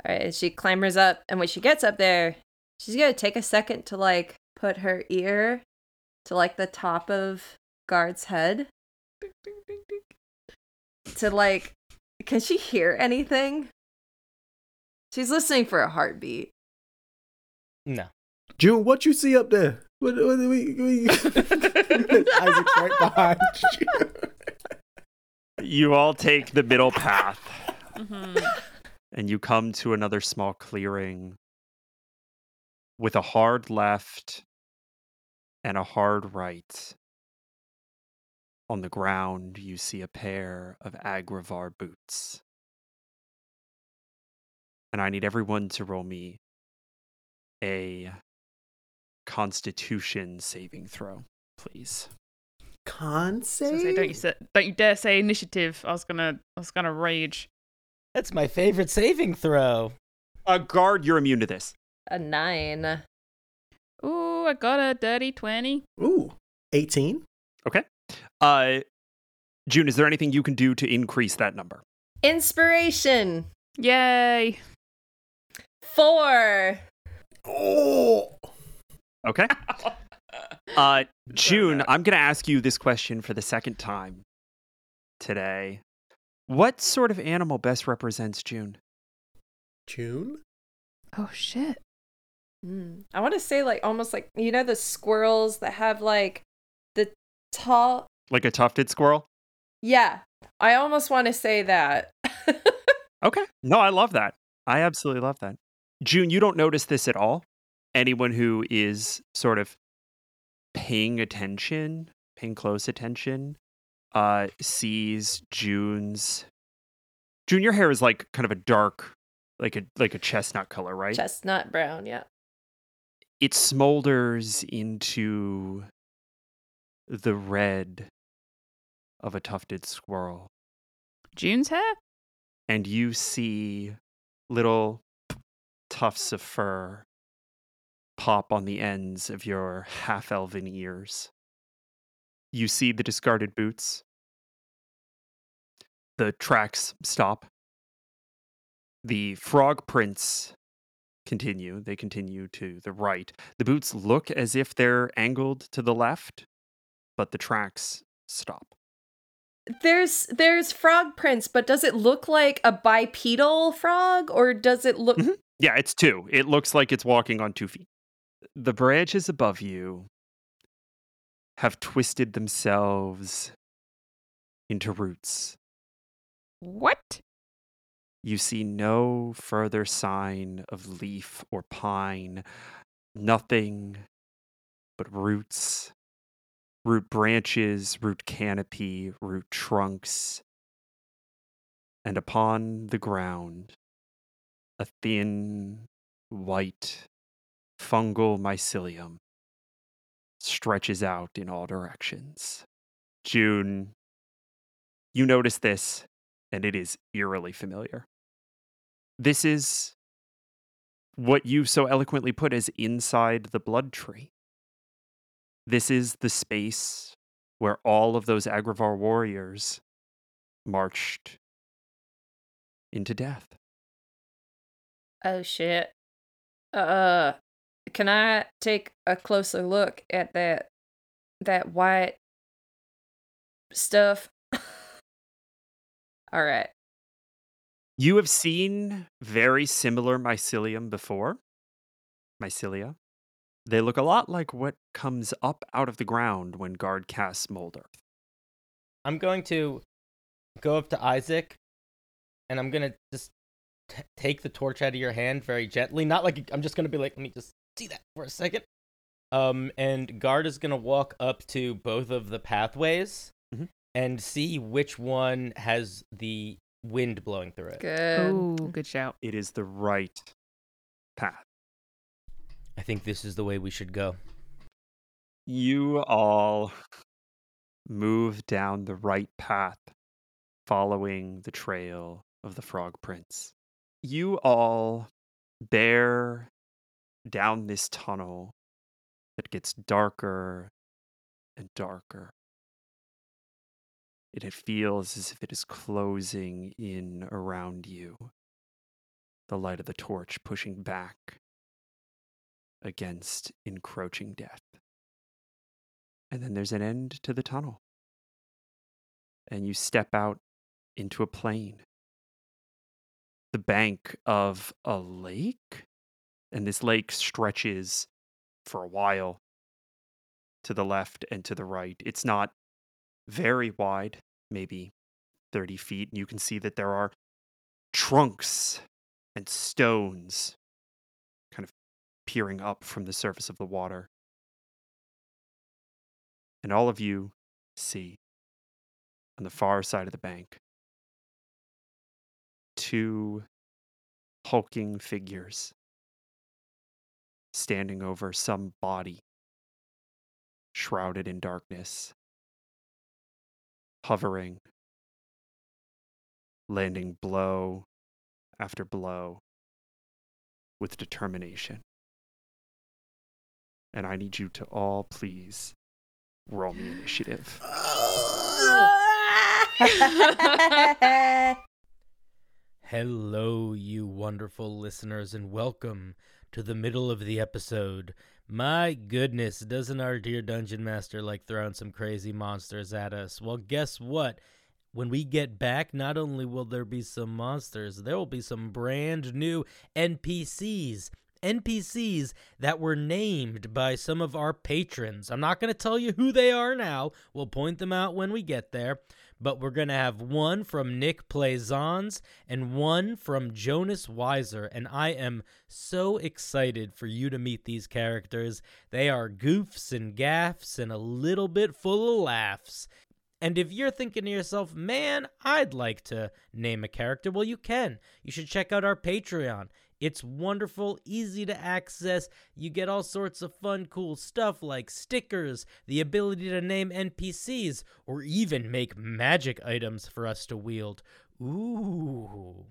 All right, and she clambers up, and when she gets up there, she's going to take a second to like put her ear to like the top of Guard's head. To like, can she hear anything? She's listening for a heartbeat. No. June, what you see up there? What do we... Isaac's right behind you. You all take the middle path. Mm-hmm. And you come to another small clearing with a hard left and a hard right. On the ground, you see a pair of Agravar boots. And I need everyone to roll me a Constitution saving throw, please. Con save? So don't you dare say initiative. I was gonna rage. That's my favorite saving throw. Guard, you're immune to this. A 9. Ooh, I got a dirty 20. Ooh, 18. Okay. June, is there anything you can do to increase that number? Inspiration. Yay. 4. Oh. Okay. June, I'm going to ask you this question for the second time today. What sort of animal best represents June? June? Oh, shit. I want to say, like, almost like, you know, the squirrels that have, like, the tall... Like a tufted squirrel? Yeah. I almost want to say that. Okay. No, I love that. I absolutely love that. June, you don't notice this at all. Anyone who is sort of paying close attention, sees June's. June, your hair is like kind of a dark, like a chestnut color, right? Chestnut brown, yeah. It smolders into the red of a tufted squirrel. June's hair? And you see little tufts of fur pop on the ends of your half-elven ears. You see the discarded boots. The tracks stop. The frog prints continue. They continue to the right. The boots look as if they're angled to the left, but the tracks stop. There's frog prints, but does it look like a bipedal frog, or does it look... Mm-hmm. Yeah, it's two. It looks like it's walking on 2 feet. The branches above you have twisted themselves into roots. What? You see no further sign of leaf or pine, nothing but roots, root branches, root canopy, root trunks, and upon the ground, a thin, white, fungal mycelium stretches out in all directions. June, you notice this, and it is eerily familiar. This is what you so eloquently put as inside the blood tree. This is the space where all of those Agravar warriors marched into death. Oh, shit. Can I take a closer look at that white stuff? All right. You have seen very similar mycelium before. Mycelia. They look a lot like what comes up out of the ground when guard casts Mold Earth. I'm going to go up to Isaac, and I'm going to just take the torch out of your hand very gently. Not like I'm just going to be like, let me just see that for a second. And guard is going to walk up to both of the pathways and see which one has the wind blowing through it. Good. Ooh, good shout. It is the right path. I think this is the way we should go. You all move down the right path, following the trail of the frog prince. You all bear down this tunnel that gets darker and darker. It feels as if it is closing in around you, the light of the torch pushing back against encroaching death. And then there's an end to the tunnel. And you step out into a plain, the bank of a lake. And this lake stretches for a while to the left and to the right. It's not very wide, maybe 30 feet. And you can see that there are trunks and stones kind of peering up from the surface of the water. And all of you see on the far side of the bank two hulking figures standing over some body shrouded in darkness, hovering, landing blow after blow with determination. And I need you to all please roll me initiative. Hello, you wonderful listeners, and welcome to the middle of the episode. My goodness, doesn't our dear Dungeon Master like throwing some crazy monsters at us? Well, guess what? When we get back, not only will there be some monsters, there will be some brand new NPCs. NPCs that were named by some of our patrons. I'm not going to tell you who they are now. We'll point them out when we get there. but we're going to have one from Nick Plaisance and one from Jonas Weiser, and I am so excited for you to meet these characters. They are goofs and gaffs and a little bit full of laughs. And if you're thinking to yourself, man, I'd like to name a character, well, you can. You should check out our Patreon. It's wonderful, easy to access. You get all sorts of fun, cool stuff like stickers, the ability to name NPCs, or even make magic items for us to wield. Ooh.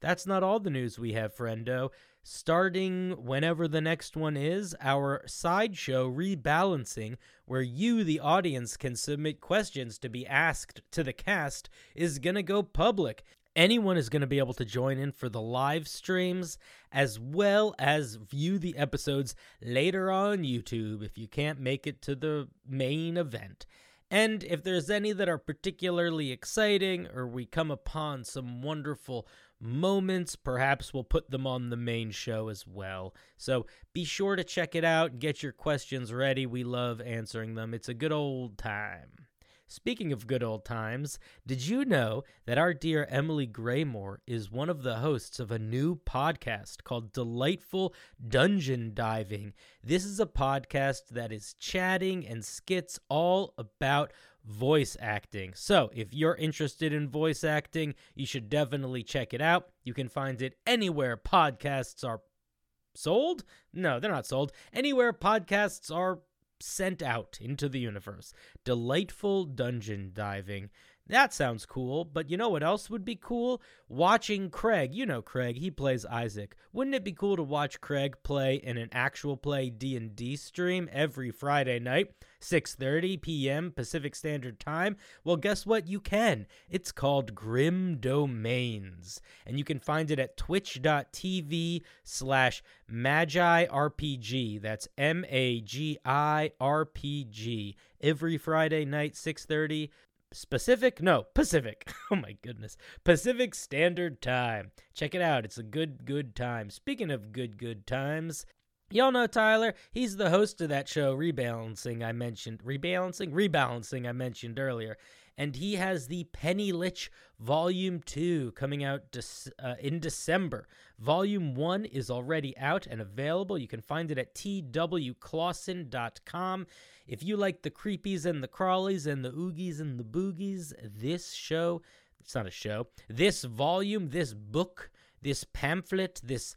That's not all the news we have, friendo. Starting whenever the next one is, our sideshow rebalancing, where you, the audience, can submit questions to be asked to the cast, is going to go public. Anyone is going to be able to join in for the live streams as well as view the episodes later on YouTube if you can't make it to the main event. And if there's any that are particularly exciting or we come upon some wonderful moments, perhaps we'll put them on the main show as well. So be sure to check it out and get your questions ready. We love answering them. It's a good old time. Speaking of good old times, did you know that our dear Emily Graymore is one of the hosts of a new podcast called Delightful Dungeon Diving? This is a podcast that is chatting and skits all about voice acting. So if you're interested in voice acting, you should definitely check it out. You can find it anywhere podcasts are sold. No, they're not sold. Anywhere podcasts are sent out into the universe. Delightful Dungeon Diving. That sounds cool, but you know what else would be cool? Watching Craig. You know Craig, he plays Isaac. Wouldn't it be cool to watch Craig play in an actual play D&D stream every Friday night, 6:30 p.m. Pacific Standard Time? Well, guess what? You can. It's called Grim Domains, and you can find it at twitch.tv/MagiRPG. That's MAGIRPG. Every Friday night, 6:30 Pacific. Oh my goodness. Pacific Standard Time. Check it out. It's a good time. Speaking of good times, y'all know Tyler. He's the host of that show, Rebalancing I mentioned earlier. And he has the Penny Lich Volume 2 coming out in December. Volume 1 is already out and available. You can find it at twclawson.com. If you like the creepies and the crawlies and the oogies and the boogies, this volume, this book, this pamphlet, this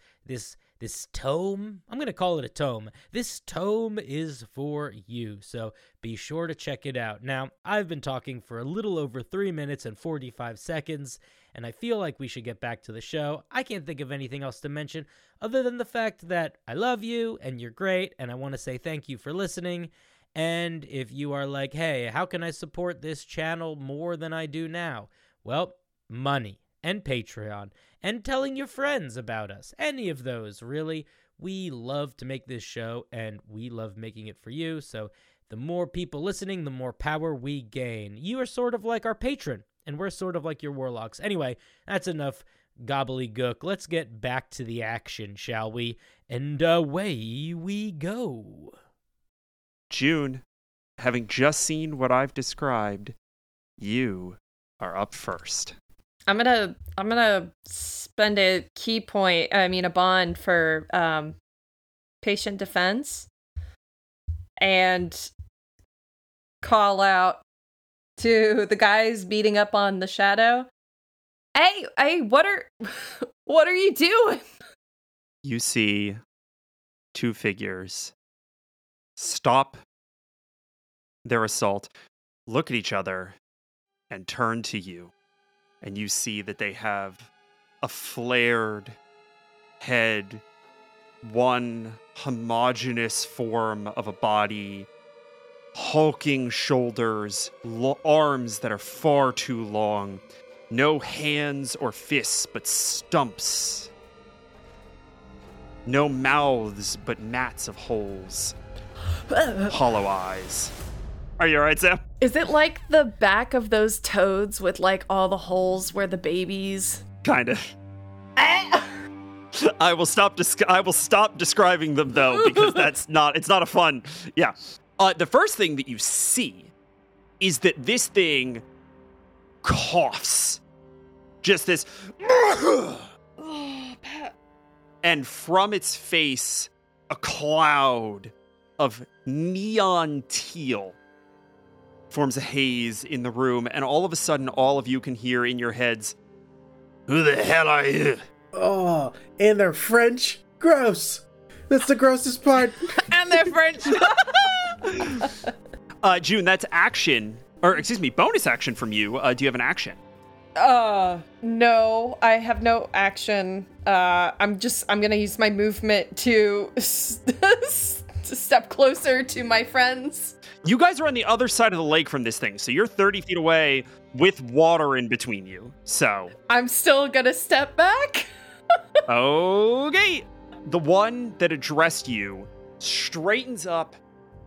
tome, I'm going to call it a tome. This tome is for you, so be sure to check it out. Now, I've been talking for a little over 3 minutes and 45 seconds, and I feel like we should get back to the show. I can't think of anything else to mention other than the fact that I love you and you're great, and I want to say thank you for listening. And if you are like, hey, how can I support this channel more than I do now? Well, money and Patreon, and telling your friends about us. Any of those, really. We love to make this show, and we love making it for you, so the more people listening, the more power we gain. You are sort of like our patron, and we're sort of like your warlocks. Anyway, that's enough gobbledygook. Let's get back to the action, shall we? And away we go. June, having just seen what I've described, you are up first. I'm gonna spend a key point, a bond for patient defense and call out to the guys beating up on the shadow. Hey, what are you doing? You see two figures stop their assault, look at each other, and turn to you. And you see that they have a flared head, one homogeneous form of a body, hulking shoulders, arms that are far too long, no hands or fists but stumps, no mouths but mats of holes, hollow eyes. Are you all right, Sam? Is it like the back of those toads with, like, all the holes where the babies... Kind of. I will stop describing them, though, because it's not a fun... Yeah. The first thing that you see is that this thing coughs. Just this. And from its face, a cloud of neon teal forms a haze in the room, and all of a sudden, all of you can hear in your heads, "Who the hell are you?" Oh, and they're French. Gross. That's the grossest part. And they're French. June, that's action, or excuse me, bonus action from you. Do you have an action? No, I have no action. I'm gonna use my movement to to step closer to my friends. You guys are on the other side of the lake from this thing, so you're 30 feet away with water in between you, so... I'm still gonna step back? Okay. The one that addressed you straightens up,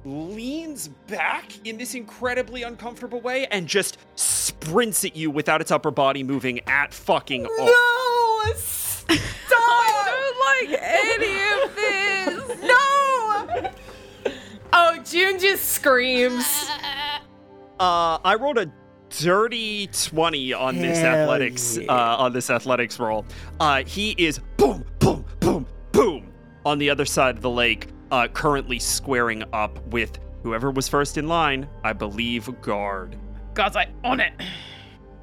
leans back in this incredibly uncomfortable way, and just sprints at you without its upper body moving at fucking all. No! Stop! I don't like any of this! No! Oh, June just screams. I rolled a dirty 20 on this athletics roll. He is boom, boom, boom, boom on the other side of the lake, currently squaring up with whoever was first in line, I believe guard. God's eye on it.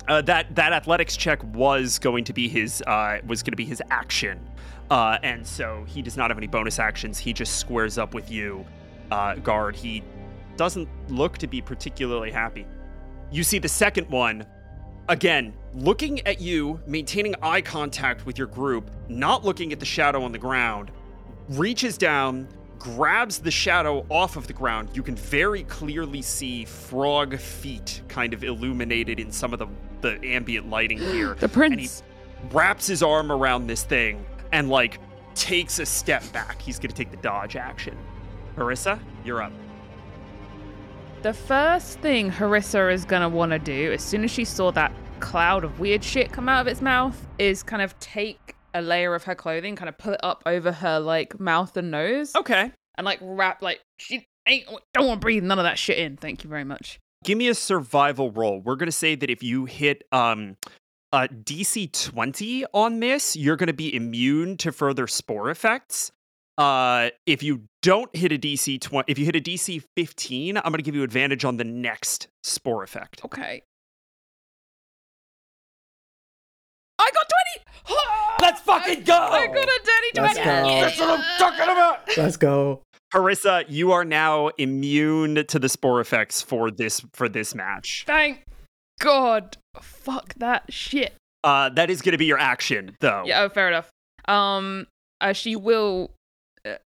That athletics check was going to be his action. And so he does not have any bonus actions. He just squares up with you. Guard, he doesn't look to be particularly happy. You see the second one, again, looking at you, maintaining eye contact with your group, not looking at the shadow on the ground, reaches down, grabs the shadow off of the ground. You can very clearly see frog feet kind of illuminated in some of the ambient lighting here. The prince. And he wraps his arm around this thing and, like, takes a step back. He's going to take the dodge action. Harissa, you're up. The first thing Harissa is going to want to do, as soon as she saw that cloud of weird shit come out of its mouth, is kind of take a layer of her clothing, kind of put it up over her, like, mouth and nose. Okay. And, like, wrap, like, she don't want to breathe none of that shit in. Thank you very much. Give me a survival roll. We're going to say that if you hit a DC 20 on this, you're going to be immune to further spore effects. If you don't hit a DC 20, if you hit a DC 15, I'm going to give you advantage on the next spore effect. Okay. I got 20! Oh, let's fucking go! I got a dirty 20! That's what I'm talking about! Let's go. Harissa, you are now immune to the spore effects for this match. Thank God. Fuck that shit. That is going to be your action, though. Yeah, oh, fair enough. She will...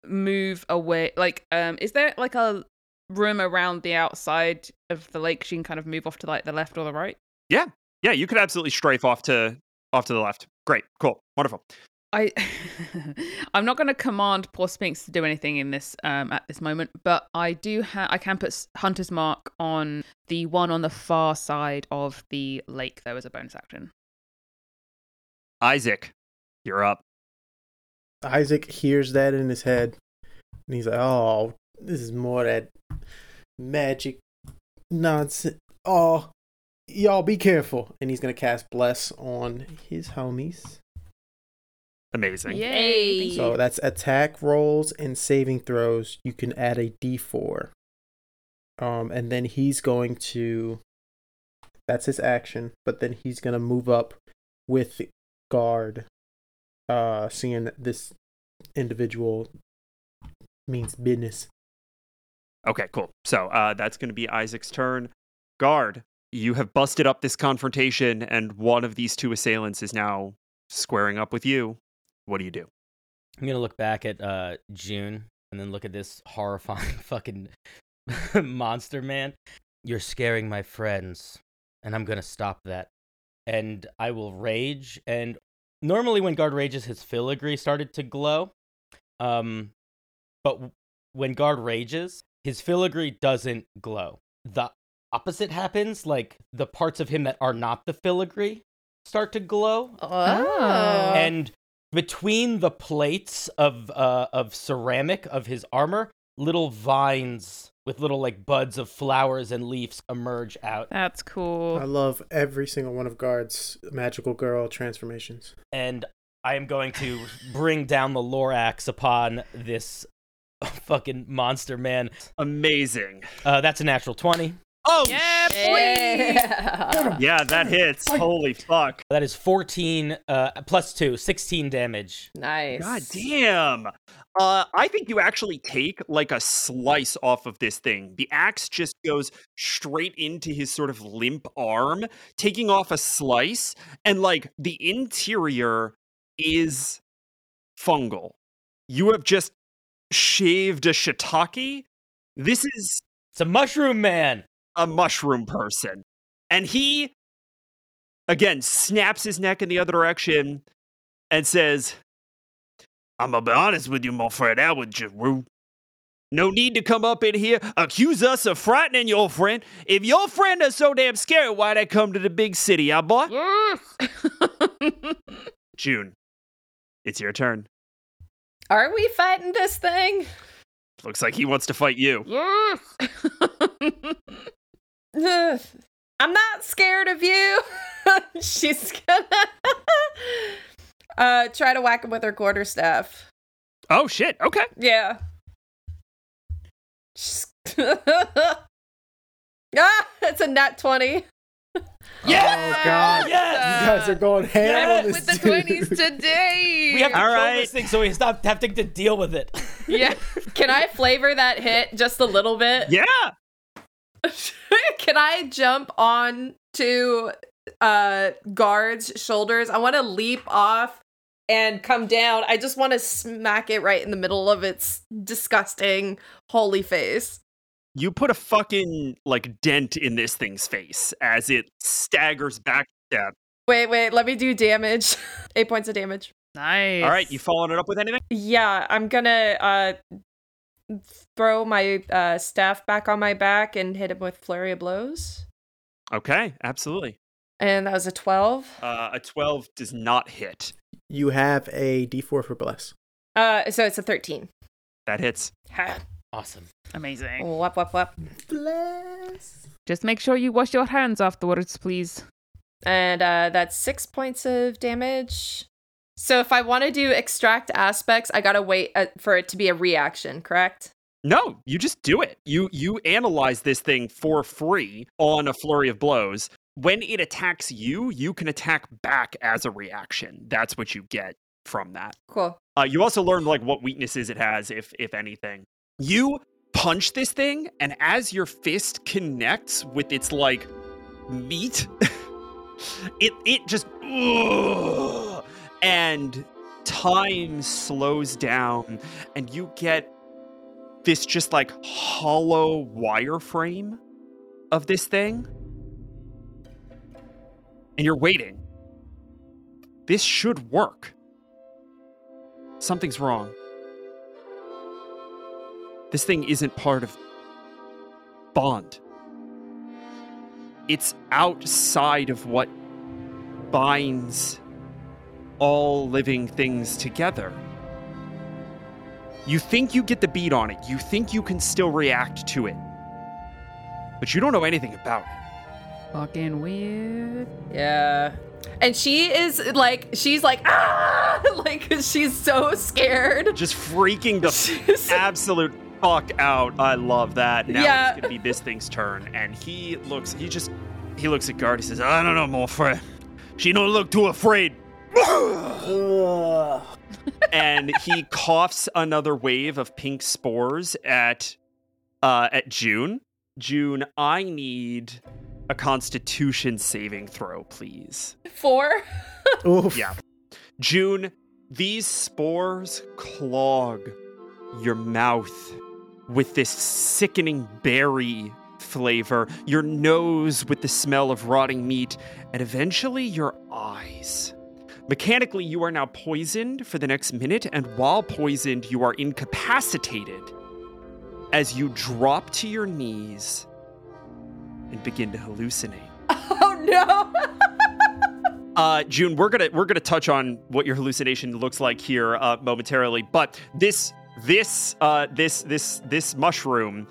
move away, like, is there like a room around the outside of the lake she can kind of move off to, like, the left or the right? Yeah, you could absolutely strafe off to the left. Great, cool, wonderful. I'm not going to command poor Sphinx to do anything in this at this moment, but I can put Hunter's Mark on the one on the far side of the lake. There was a bonus action. Isaac, you're up. Isaac hears that in his head, and he's like, oh, this is more that magic nonsense. Oh, y'all be careful. And he's going to cast Bless on his homies. Amazing. Yay. So that's attack rolls and saving throws. You can add a d4. And then he's going to, that's his action, but then he's going to move up with guard. Seeing that this individual means business. Okay, cool. So that's going to be Isaac's turn. Guard, you have busted up this confrontation, and one of these two assailants is now squaring up with you. What do you do? I'm going to look back at June, and then look at this horrifying fucking monster man. You're scaring my friends, and I'm going to stop that. And I will rage, and normally when Guard rages, his filigree started to glow. But when Guard rages, his filigree doesn't glow. The opposite happens, like the parts of him that are not the filigree start to glow. Oh. And between the plates of ceramic of his armor, little vines with little like buds of flowers and leaves emerge out. That's cool. I love every single one of Guard's magical girl transformations. And I am going to bring down the Lorax upon this fucking monster man. Amazing. That's a natural 20. Oh, yeah, boy. Yeah, that hits. Holy fuck. That is 14 plus 2, 16 damage. Nice. God damn. I think you actually take like a slice off of this thing. The axe just goes straight into his sort of limp arm, taking off a slice, and like the interior is fungal. You have just shaved a shiitake. This is... It's a mushroom man. A mushroom person. And he, again, snaps his neck in the other direction and says, I'm gonna be honest with you, my friend, that was just rude. No need to come up in here, accuse us of frightening your friend. If your friend is so damn scary, why'd I come to the big city, huh, boy? Yes. June, it's your turn. Are we fighting this thing? Looks like he wants to fight you. Yes. I'm not scared of you. She's gonna try to whack him with her quarterstaff. Oh shit, okay. Yeah. It's a nat 20. Yes! Oh god! Yes! You guys are going ham on this with the 20s today. We have to kill this thing so we stop having to deal with it. Yeah. Can I flavor that hit just a little bit? Yeah. Can I jump on to Guard's shoulders? I want to leap off and come down. I just want to smack it right in the middle of its disgusting holy face. You put a fucking, like, dent in this thing's face as it staggers back. Wait, let me do damage. 8 points of damage. Nice. All right, you following it up with anything? Yeah, I'm gonna throw my staff back on my back and hit him with flurry of blows. Okay, absolutely. And that was a 12. A 12 does not hit. You have a d4 for bless. So it's a 13. That hits. Awesome. Amazing. Wap, wap, wap. Bless. Just make sure you wash your hands afterwards, please. And that's 6 points of damage. So if I want to do extract aspects, I got to wait for it to be a reaction, correct? No, you just do it. You analyze this thing for free on a flurry of blows. When it attacks you, you can attack back as a reaction. That's what you get from that. Cool. You also learn like what weaknesses it has, if anything. You punch this thing, and as your fist connects with its, like, meat, it just... Ugh, and time slows down, and you get this just, like, hollow wireframe of this thing. And you're waiting. This should work. Something's wrong. This thing isn't part of Bond. It's outside of what binds all living things together. You think you get the beat on it. You think you can still react to it. But you don't know anything about it. Fucking weird. Yeah. And she is like, she's like, ah! Like, she's so scared. Just freaking the absolute... Fuck out. I love that. Now it's gonna be this thing's turn. And he looks at Guard, he says, I don't know, my friend. She don't look too afraid. And he coughs another wave of pink spores at June. June, I need a constitution saving throw, please. 4? Oof. Yeah. June, these spores clog your mouth with this sickening berry flavor, your nose with the smell of rotting meat, and eventually your eyes. Mechanically, you are now poisoned for the next minute, and while poisoned, you are incapacitated as you drop to your knees and begin to hallucinate. Oh, no! June, we're gonna touch on what your hallucination looks like here momentarily, but this mushroom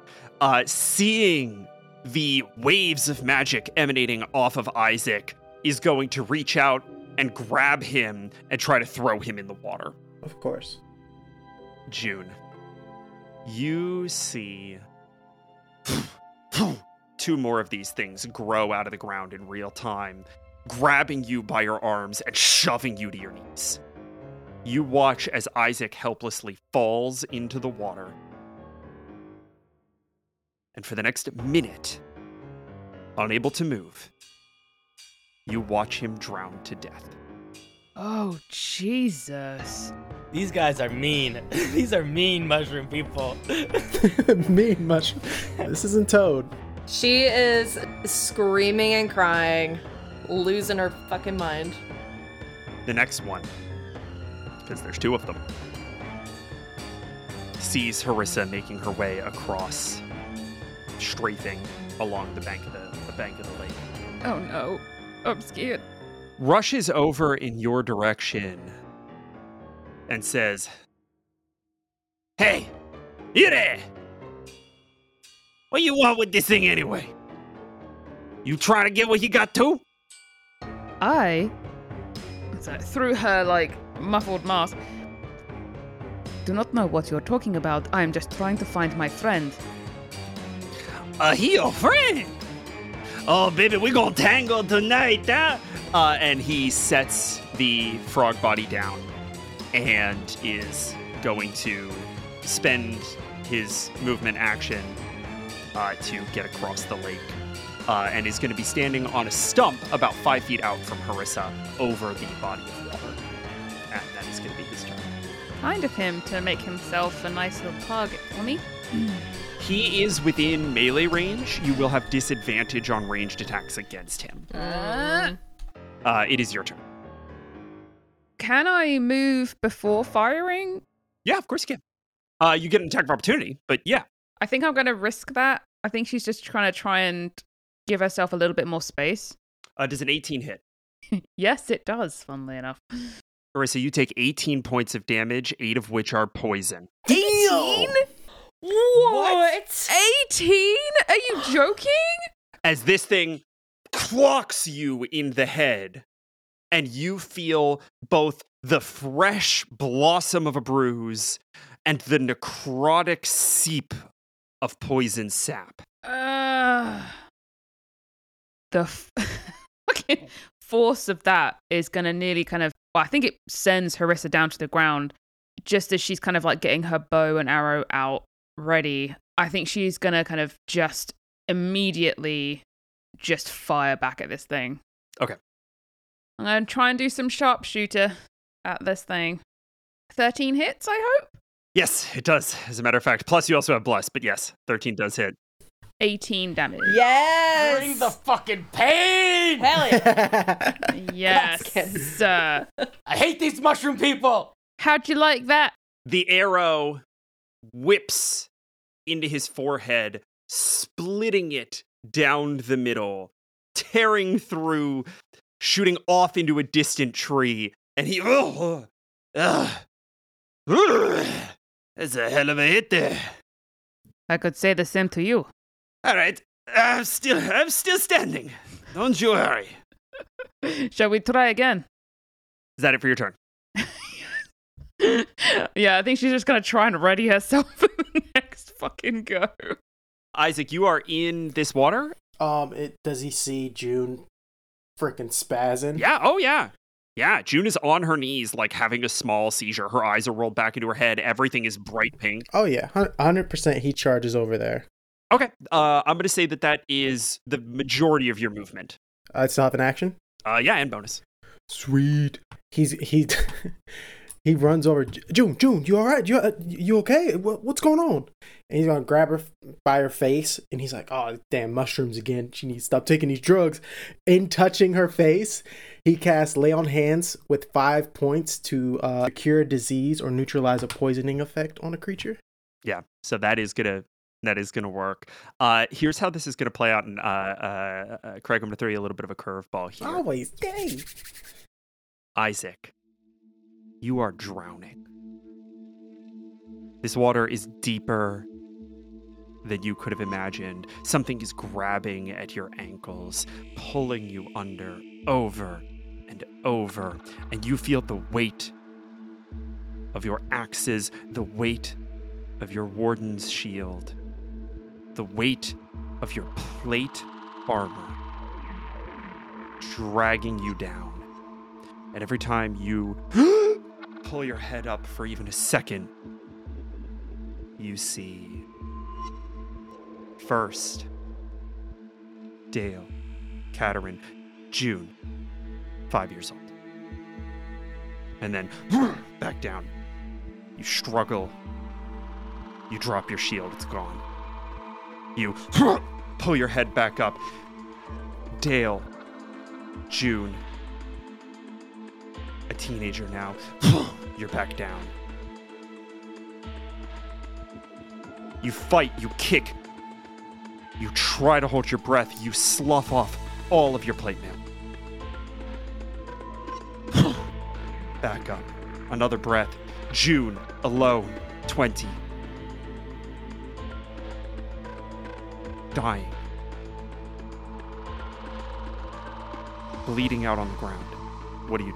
Seeing the waves of magic emanating off of Isaac, is going to reach out and grab him and try to throw him in the water. Of course. June, you see two more of these things grow out of the ground in real time, grabbing you by your arms and shoving you to your knees. You watch as Isaac helplessly falls into the water. And for the next minute, unable to move, you watch him drown to death. Oh, Jesus. These guys are mean. These are mean mushroom people. Mean mushroom. This isn't Toad. She is screaming and crying, losing her fucking mind. The next one, because there's two of them, sees Harissa making her way across, strafing along the bank of the bank of the lake. Oh no, I'm scared. Rushes over in your direction and says, "Hey, you there? What you want with this thing anyway? You trying to get what you got too?" So through her like muffled mask, do not know what you're talking about. I'm just trying to find my friend. He your friend? Oh, baby, we gonna tangle tonight, huh? And he sets the frog body down and is going to spend his movement action to get across the lake and is going to be standing on a stump about 5 feet out from Harissa over the body of water. And that is going to be his turn. Kind of him to make himself a nice little target for me. He is within melee range. You will have disadvantage on ranged attacks against him. It is your turn. Can I move before firing? Yeah, of course you can. You get an attack of opportunity, but yeah. I think I'm going to risk that. I think she's just trying to try and give herself a little bit more space. Does an 18 hit? Yes, it does, funnily enough. Marissa, you take 18 points of damage, 8 of which are poison. 18? What? 18? Are you joking? As this thing clocks you in the head, and you feel both the fresh blossom of a bruise and the necrotic seep of poison sap. Fucking force of that is going to nearly kind of... Well, I think it sends Harissa down to the ground just as she's kind of like getting her bow and arrow out. Ready. I think she's gonna kind of just immediately just fire back at this thing. Okay. I'm gonna try and do some sharpshooter at this thing. 13 hits, I hope? Yes, it does, as a matter of fact. Plus you also have Bless, but yes, 13 does hit. 18 damage. Yes! Bring the fucking pain! Hell yeah! Yes, sir. I hate these mushroom people! How'd you like that? The arrow whips into his forehead, splitting it down the middle, tearing through, shooting off into a distant tree, and he... that's a hell of a hit there. I could say the same to you. All right, I'm still standing. Don't you worry. Shall we try again? Is that it for your turn? Yeah, I think she's just going to try and ready herself for the next fucking go. Isaac, you are in this water? Does he see June freaking spazzing? Yeah, oh yeah. Yeah, June is on her knees, like having a small seizure. Her eyes are rolled back into her head. Everything is bright pink. Oh yeah, 100% he charges over there. Okay, I'm going to say that is the majority of your movement. I still have an action? Yeah, and bonus. Sweet. He runs over. June, you all right? You okay? What's going on? And he's going to grab her by her face. And he's like, oh, damn, mushrooms again. She needs to stop taking these drugs. In touching her face, he casts Lay on Hands with 5 points to cure disease or neutralize a poisoning effect on a creature. Yeah, so that is gonna work. Here's how this is going to play out. And Craig, I'm going to throw you a little bit of a curveball here. Always. Dang. Isaac. You are drowning. This water is deeper than you could have imagined. Something is grabbing at your ankles, pulling you under, over and over, and you feel the weight of your axes, the weight of your warden's shield, the weight of your plate armor dragging you down. And every time you pull your head up for even a second, you see first Dale, Katarin, June, 5 years old. And then back down. You struggle. You drop your shield. It's gone. You pull your head back up. Dale, June, a teenager now. You're back down. You fight, you kick, you try to hold your breath, you slough off all of your plate mail. Back up. Another breath. June, alone, 20. Dying. Bleeding out on the ground. What do you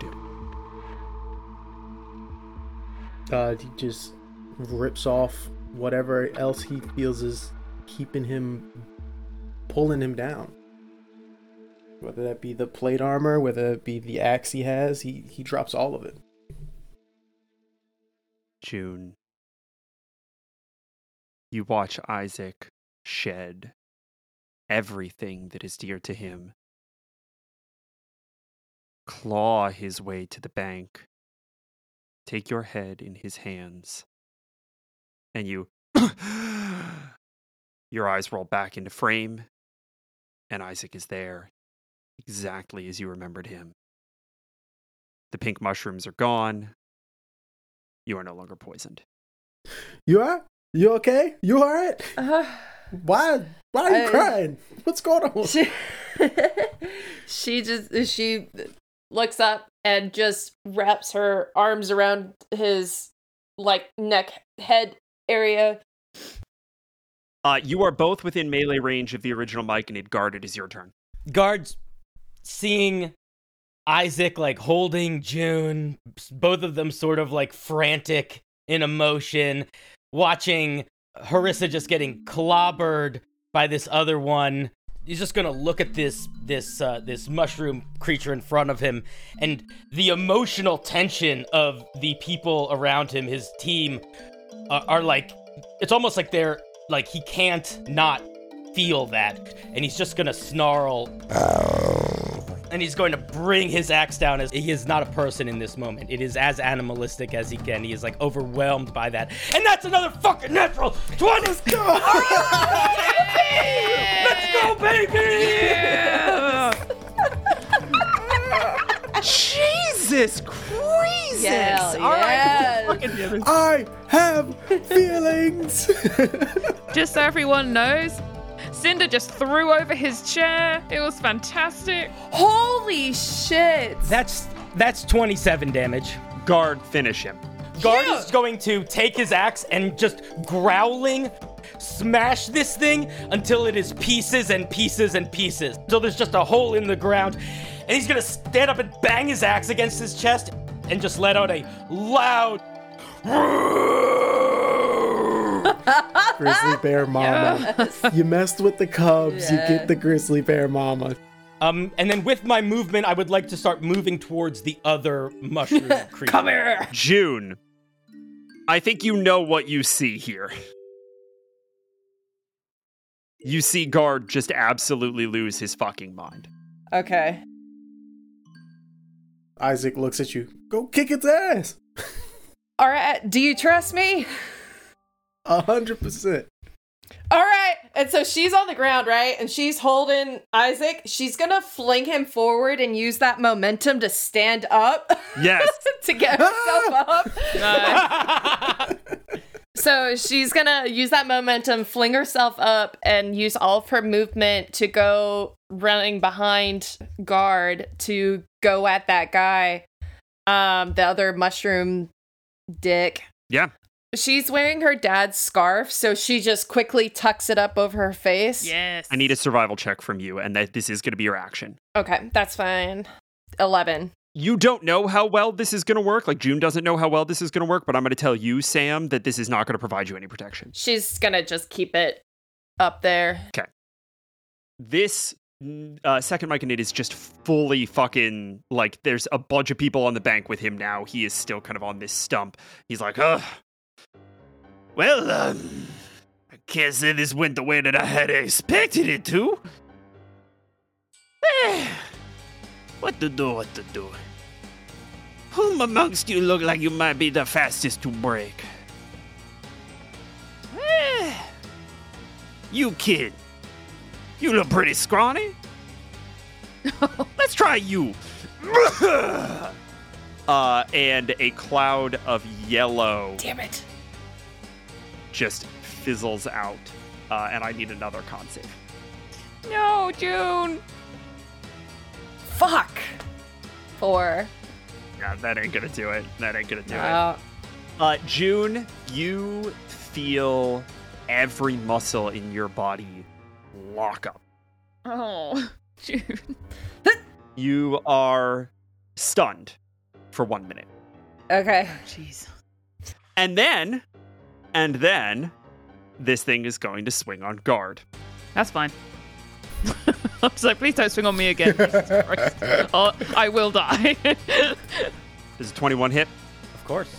do? He just rips off whatever else he feels is keeping him, pulling him down. Whether that be the plate armor, whether it be the axe he has, he drops all of it. June, you watch Isaac shed everything that is dear to him, claw his way to the bank, take your head in his hands, and you your eyes roll back into frame, and Isaac is there, exactly as you remembered him. The pink mushrooms are gone. You are no longer poisoned. You are? You okay? You all right? Why are you crying? What's going on? She looks up and just wraps her arms around his, neck, head area. You are both within melee range of the original mic, and it guarded is your turn. Guards, seeing Isaac, holding June, both of them sort of, frantic in emotion, watching Harissa just getting clobbered by this other one. He's just gonna look at this mushroom creature in front of him, and the emotional tension of the people around him, his team, are it's almost like they're he can't not feel that, and he's just gonna snarl, and he's going to bring his axe down. As he is not a person in this moment, it is as animalistic as he can. He is overwhelmed by that, and that's another fucking natural 20. Let's go! All right! Let's go, baby! Yeah. Jesus Christ! Yeah, all right. Yes. I have feelings. Just so everyone knows, Cinder just threw over his chair. It was fantastic. Holy shit! That's 27 damage. Guard, finish him. Guard is going to take his axe and just growling, smash this thing until it is pieces and pieces and pieces. So there's just a hole in the ground. And he's gonna stand up and bang his axe against his chest and just let out a loud grizzly bear mama. Yes. You messed with the cubs, You get the grizzly bear mama. And then with my movement, I would like to start moving towards the other mushroom creature. Come here! June, I think you know what you see here. You see Guard just absolutely lose his fucking mind. Okay. Isaac looks at you. Go kick its ass! Alright, do you trust me? 100%. Alright, and so she's on the ground, right? And she's holding Isaac. She's gonna fling him forward and use that momentum to stand up. Yes! To get herself up. Nice. So she's gonna use that momentum, fling herself up, and use all of her movement to go running behind Guard to go at that guy, the other mushroom dick. Yeah. She's wearing her dad's scarf, so she just quickly tucks it up over her face. Yes. I need a survival check from you, and this is going to be your action. Okay, that's fine. 11. You don't know how well this is going to work. Like, June doesn't know how well this is going to work, but I'm going to tell you, Sam, that this is not going to provide you any protection. She's going to just keep it up there. Okay. This second Myconid is just fully fucking, like, there's a bunch of people on the bank with him now. He is still kind of on this stump. He's like, ugh. Well, I can't say this went the way that I had expected it to. What to do? Whom amongst you look like you might be the fastest to break? You kid. You look pretty scrawny. Let's try you. And a cloud of yellow. Damn it. Just fizzles out. And I need another con save. No, June. Fuck. 4. Yeah, that ain't gonna do it. June, you feel every muscle in your body lock up. Oh, June. You are stunned for 1 minute. Okay. Jeez. And then, this thing is going to swing on guard. That's fine. I'm just like, please don't swing on me again. I will die. Does a 21 hit? Of course.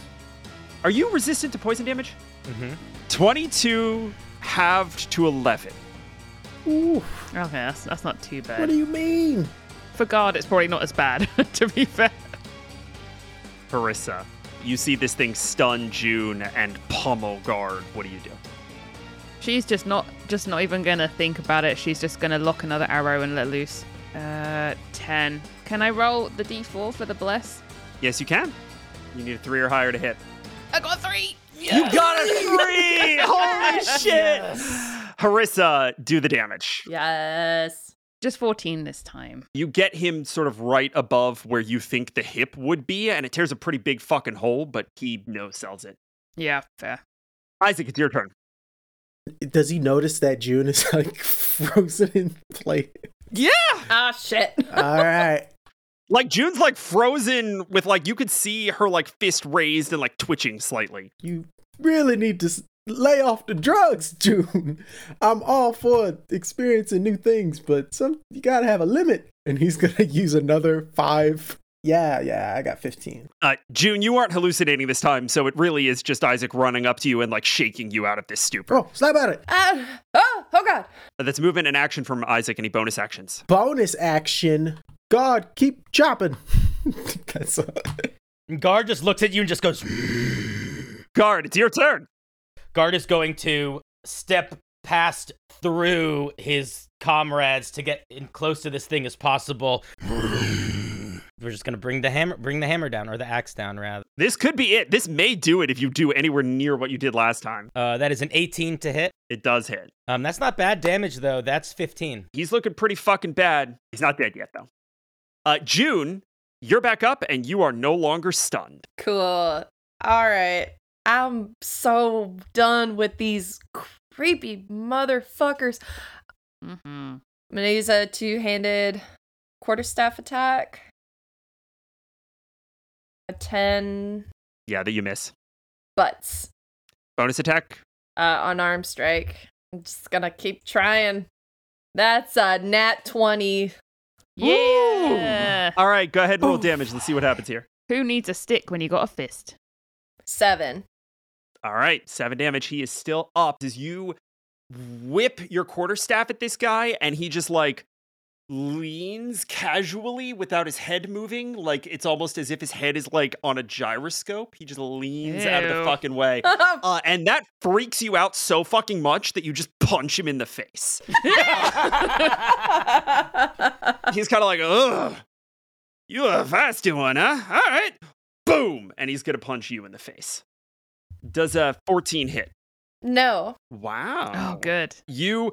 Are you resistant to poison damage? Mm-hmm. 22 halved to 11. Ooh. Okay, that's not too bad. What do you mean? For guard, it's probably not as bad, to be fair. Harissa, you see this thing stun June and pummel guard. What do you do? She's just not even going to think about it. She's just going to lock another arrow and let loose. 10. Can I roll the D4 for the bless? Yes, you can. You need a 3 or higher to hit. I got 3! Yes. You got a 3! Holy shit! Yes. Harissa, do the damage. Yes. Just 14 this time. You get him sort of right above where you think the hip would be, and it tears a pretty big fucking hole, but he no-sells it. Yeah, fair. Isaac, it's your turn. Does he notice that June is like frozen in place? Yeah! Ah, shit. All right. Like, June's like frozen with like, you could see her like fist raised and like twitching slightly. You really need to lay off the drugs, June. I'm all for experiencing new things, but you gotta have a limit. And he's gonna use another 5. Yeah, I got 15. June, you aren't hallucinating this time, so it really is just Isaac running up to you and, like, shaking you out of this stupor. Oh, slap at it. Oh, God. That's movement and action from Isaac. Any bonus actions? Bonus action? God, keep chopping. That's Guard just looks at you and just goes, Guard, it's your turn. Guard is going to step past through his comrades to get in close to this thing as possible. We're just going to bring the hammer down, or the axe down, rather. This could be it. This may do it if you do anywhere near what you did last time. That is an 18 to hit. It does hit. That's not bad damage, though. That's 15. He's looking pretty fucking bad. He's not dead yet, though. June, you're back up, and you are no longer stunned. Cool. All right. I'm so done with these creepy motherfuckers. Mm-hmm. I'm going to use a two-handed quarterstaff attack. A 10. Yeah, that you miss. Butts. Bonus attack? Unarmed strike. I'm just gonna keep trying. That's a nat 20. Yeah! Ooh. All right, go ahead and roll damage. Let's see what happens here. Who needs a stick when you got a fist? 7. All right, 7 damage. He is still up. As you whip your quarterstaff at this guy, and he just like leans casually without his head moving, like it's almost as if his head is like on a gyroscope. He just leans out of the fucking way. And that freaks you out so fucking much that you just punch him in the face. He's kind of like, ugh, you're a fasty one, huh? All right. Boom. And he's going to punch you in the face. Does a 14 hit? No. Wow. Oh, good. You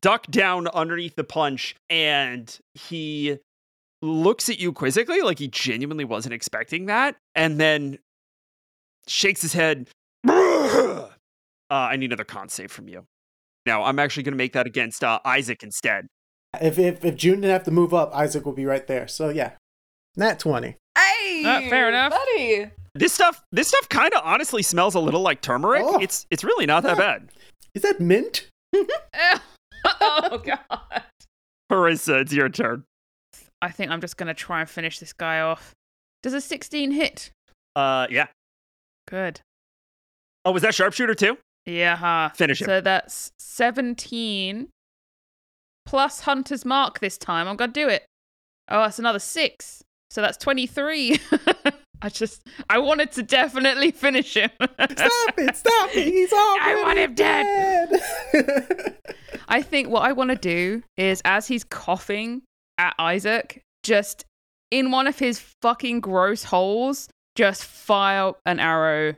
duck down underneath the punch, and he looks at you quizzically, like he genuinely wasn't expecting that, and then shakes his head I need another con save from you. Now, I'm actually going to make that against Isaac instead. If June didn't have to move up, Isaac would be right there. So, yeah. Nat 20. Hey! Fair enough. Buddy! This stuff kind of honestly smells a little like turmeric. Oh. It's really not that bad. Is that mint? Oh, God. Harissa, it's your turn. I think I'm just going to try and finish this guy off. Does a 16 hit? Yeah. Good. Oh, was that sharpshooter too? Yeah. Finish him. So that's 17 plus Hunter's Mark this time. I'm going to do it. Oh, that's another 6. So that's 23. I wanted to definitely finish him. Stop it. He's already dead. I want him dead. I think what I want to do is, as he's coughing at Isaac, just in one of his fucking gross holes, just fire an arrow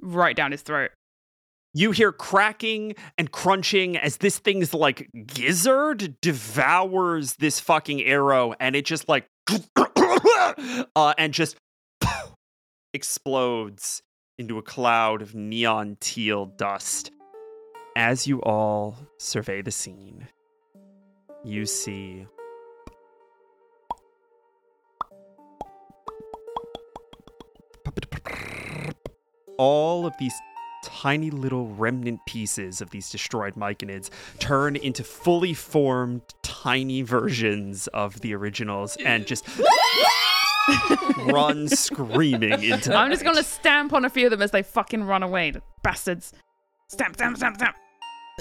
right down his throat. You hear cracking and crunching as this thing's like gizzard devours this fucking arrow, and it just like and just explodes into a cloud of neon teal dust. As you all survey the scene, you see all of these tiny little remnant pieces of these destroyed myconids turn into fully formed tiny versions of the originals and just run screaming into I'm just going to stamp on a few of them as they fucking run away. The bastards. Stamp.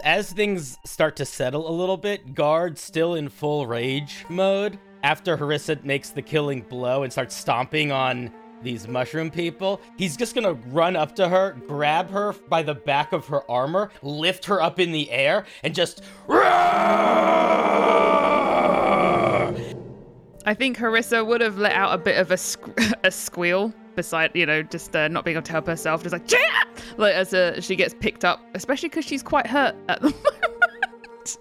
As things start to settle a little bit, guard still in full rage mode, after Harissa makes the killing blow and starts stomping on these mushroom people, he's just gonna run up to her, grab her by the back of her armor, lift her up in the air, and just roar! I think Harissa would have let out a bit of a squeal, beside, you know, just not being able to help herself, just like as she gets picked up, especially because she's quite hurt at the moment.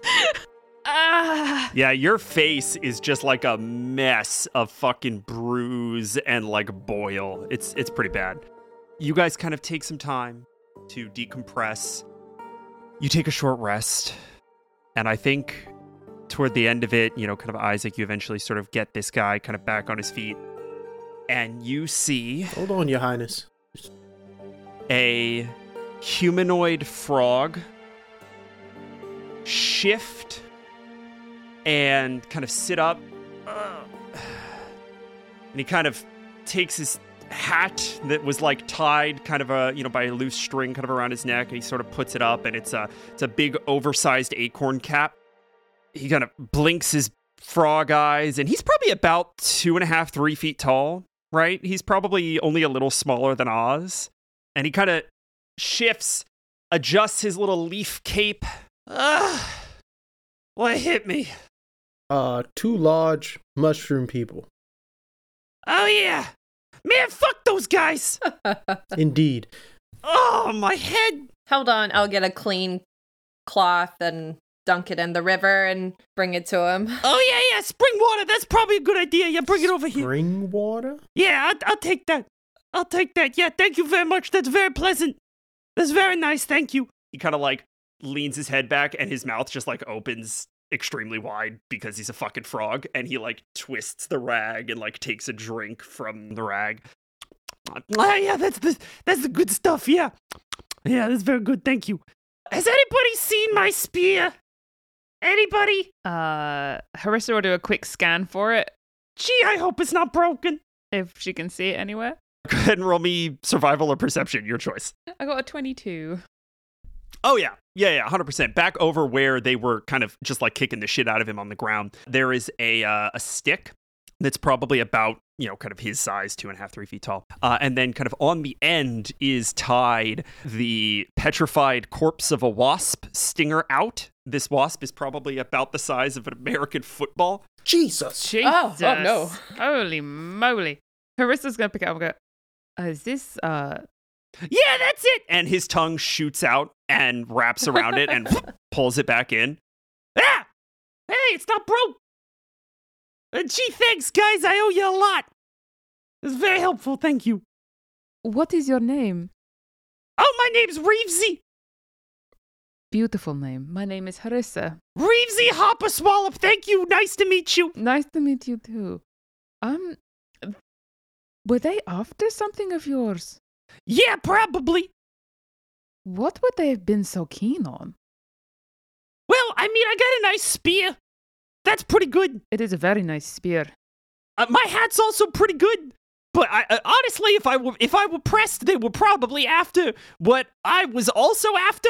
Yeah, your face is just like a mess of fucking bruise and like boil. It's pretty bad. You guys kind of take some time to decompress. You take a short rest. And I think toward the end of it, you know, kind of Isaac, you eventually sort of get this guy kind of back on his feet. And you see... Hold on, Your Highness. A humanoid frog shift and kind of sit up, and he kind of takes his hat that was like tied kind of a, you know, by a loose string kind of around his neck, and he sort of puts it up, and it's a big oversized acorn cap. He kind of blinks his frog eyes, and he's probably about 2.5-3 feet tall, right? He's probably only a little smaller than Oz, and he kind of shifts, adjusts his little leaf cape. What hit me? 2 large mushroom people. Oh, yeah. Man, fuck those guys. Indeed. Oh, my head. Hold on. I'll get a clean cloth and dunk it in the river and bring it to him. Oh, yeah. Spring water. That's probably a good idea. Yeah, bring it over here. Spring water? Yeah, I'll take that. Yeah, thank you very much. That's very pleasant. That's very nice. Thank you. He kind of like leans his head back, and his mouth just like opens extremely wide because he's a fucking frog, and he like twists the rag and like takes a drink from the rag. Oh, yeah, that's the good stuff. Yeah, that's very good. Thank you. Has anybody seen my spear? Anybody? Harissa will do a quick scan for it. Gee, I hope it's not broken. If she can see it anywhere. Go ahead and roll me survival or perception, your choice. I got a 22. Oh, yeah, 100%. Back over where they were kind of just like kicking the shit out of him on the ground, there is a stick that's probably about, you know, kind of his size, 2.5-3 feet tall. And then kind of on the end is tied the petrified corpse of a wasp, stinger out. This wasp is probably about the size of an American football. Jesus. Oh, no. Holy moly. Harissa's going to pick it up and go, is this... Yeah, that's it! And his tongue shoots out and wraps around it and pulls it back in. Ah! Hey, it's not broke! Gee, thanks, guys. I owe you a lot. It's very helpful, thank you. What is your name? Oh, my name's Reevesy. Beautiful name. My name is Harissa. Reevesy Hopperswallop, thank you. Nice to meet you. Nice to meet you too. Were they after something of yours? Yeah, probably. What would they have been so keen on? Well, I mean, I got a nice spear. That's pretty good. It is a very nice spear. My hat's also pretty good. But I, honestly, if I were pressed, they were probably after what I was also after.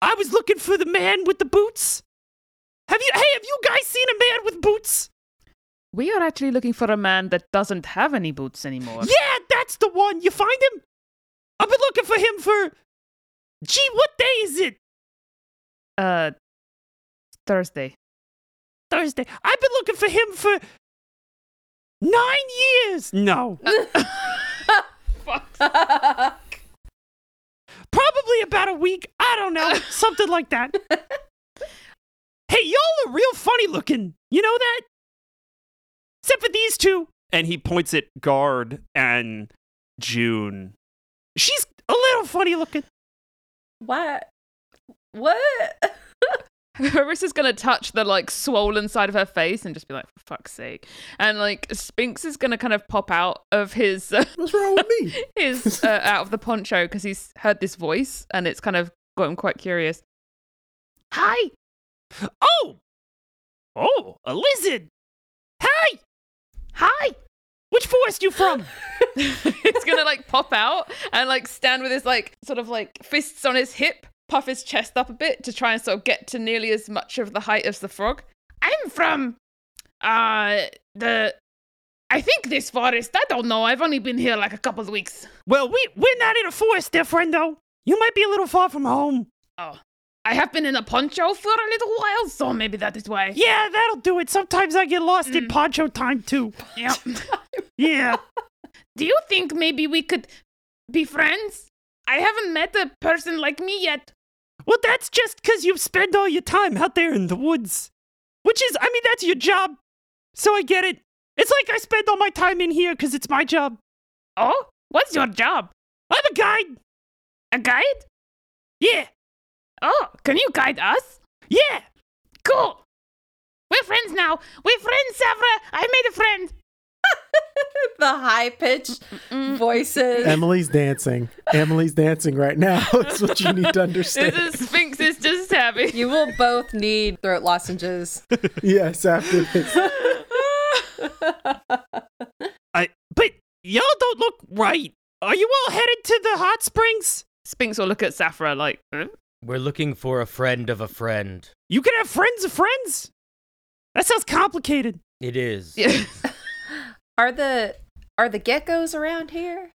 I was looking for the man with the boots. Have you guys seen a man with boots? We are actually looking for a man that doesn't have any boots anymore. Yeah, that's the one. You find him? I've been looking for him for... Gee, what day is it? Thursday. Thursday. I've been looking for him for... 9 years! No. Fuck. Probably about a week. I don't know. Something like that. Hey, y'all are real funny looking. You know that? Except for these two. And he points at Guard and June. She's a little funny looking. What? Harissa's gonna touch the like swollen side of her face and just be like, for fuck's sake. And like Spinks is gonna kind of pop out of his what's wrong with me? His out of the poncho because he's heard this voice and it's kind of got him quite curious. Hi. Oh, a lizard. Hi. Hi. Which forest you from? It's gonna like pop out and like stand with his like sort of like fists on his hip. Puff his chest up a bit to try and sort of get to nearly as much of the height as the frog. I'm from, I think this forest. I don't know. I've only been here like a couple of weeks. Well, we're not in a forest there, friendo. You might be a little far from home. Oh, I have been in a poncho for a little while, so maybe that is why. Yeah, that'll do it. Sometimes I get lost in poncho time too. Yeah. Yeah. Do you think maybe we could be friends? I haven't met a person like me yet. Well, that's just because you've spent all your time out there in the woods. Which is, I mean, that's your job. So I get it. It's like I spend all my time in here because it's my job. Oh? What's your job? I'm a guide. A guide? Yeah. Oh, can you guide us? Yeah. Cool. We're friends now. We're friends, Savra. I made a friend. The high-pitched voices. Emily's dancing right now. That's what you need to understand. This is Sphinx is just happy. You will both need throat lozenges. Yes, after this. But y'all don't look right. Are you all headed to the hot springs? Sphinx will look at Safra like, huh? We're looking for a friend of a friend. You can have friends of friends? That sounds complicated. It is. Yeah. Are the geckos around here?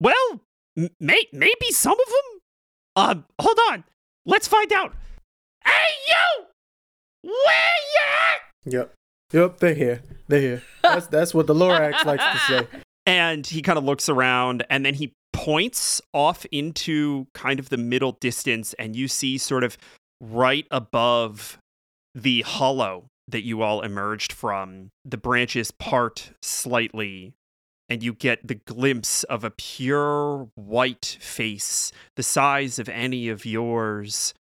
Well, maybe some of them. Hold on. Let's find out. Hey, you! Where you at? Yep, they're here. That's what the Lorax likes to say. And he kind of looks around, and then he points off into kind of the middle distance, and you see sort of right above the hollow that you all emerged from, the branches part slightly, and you get the glimpse of a pure white face, the size of any of yours,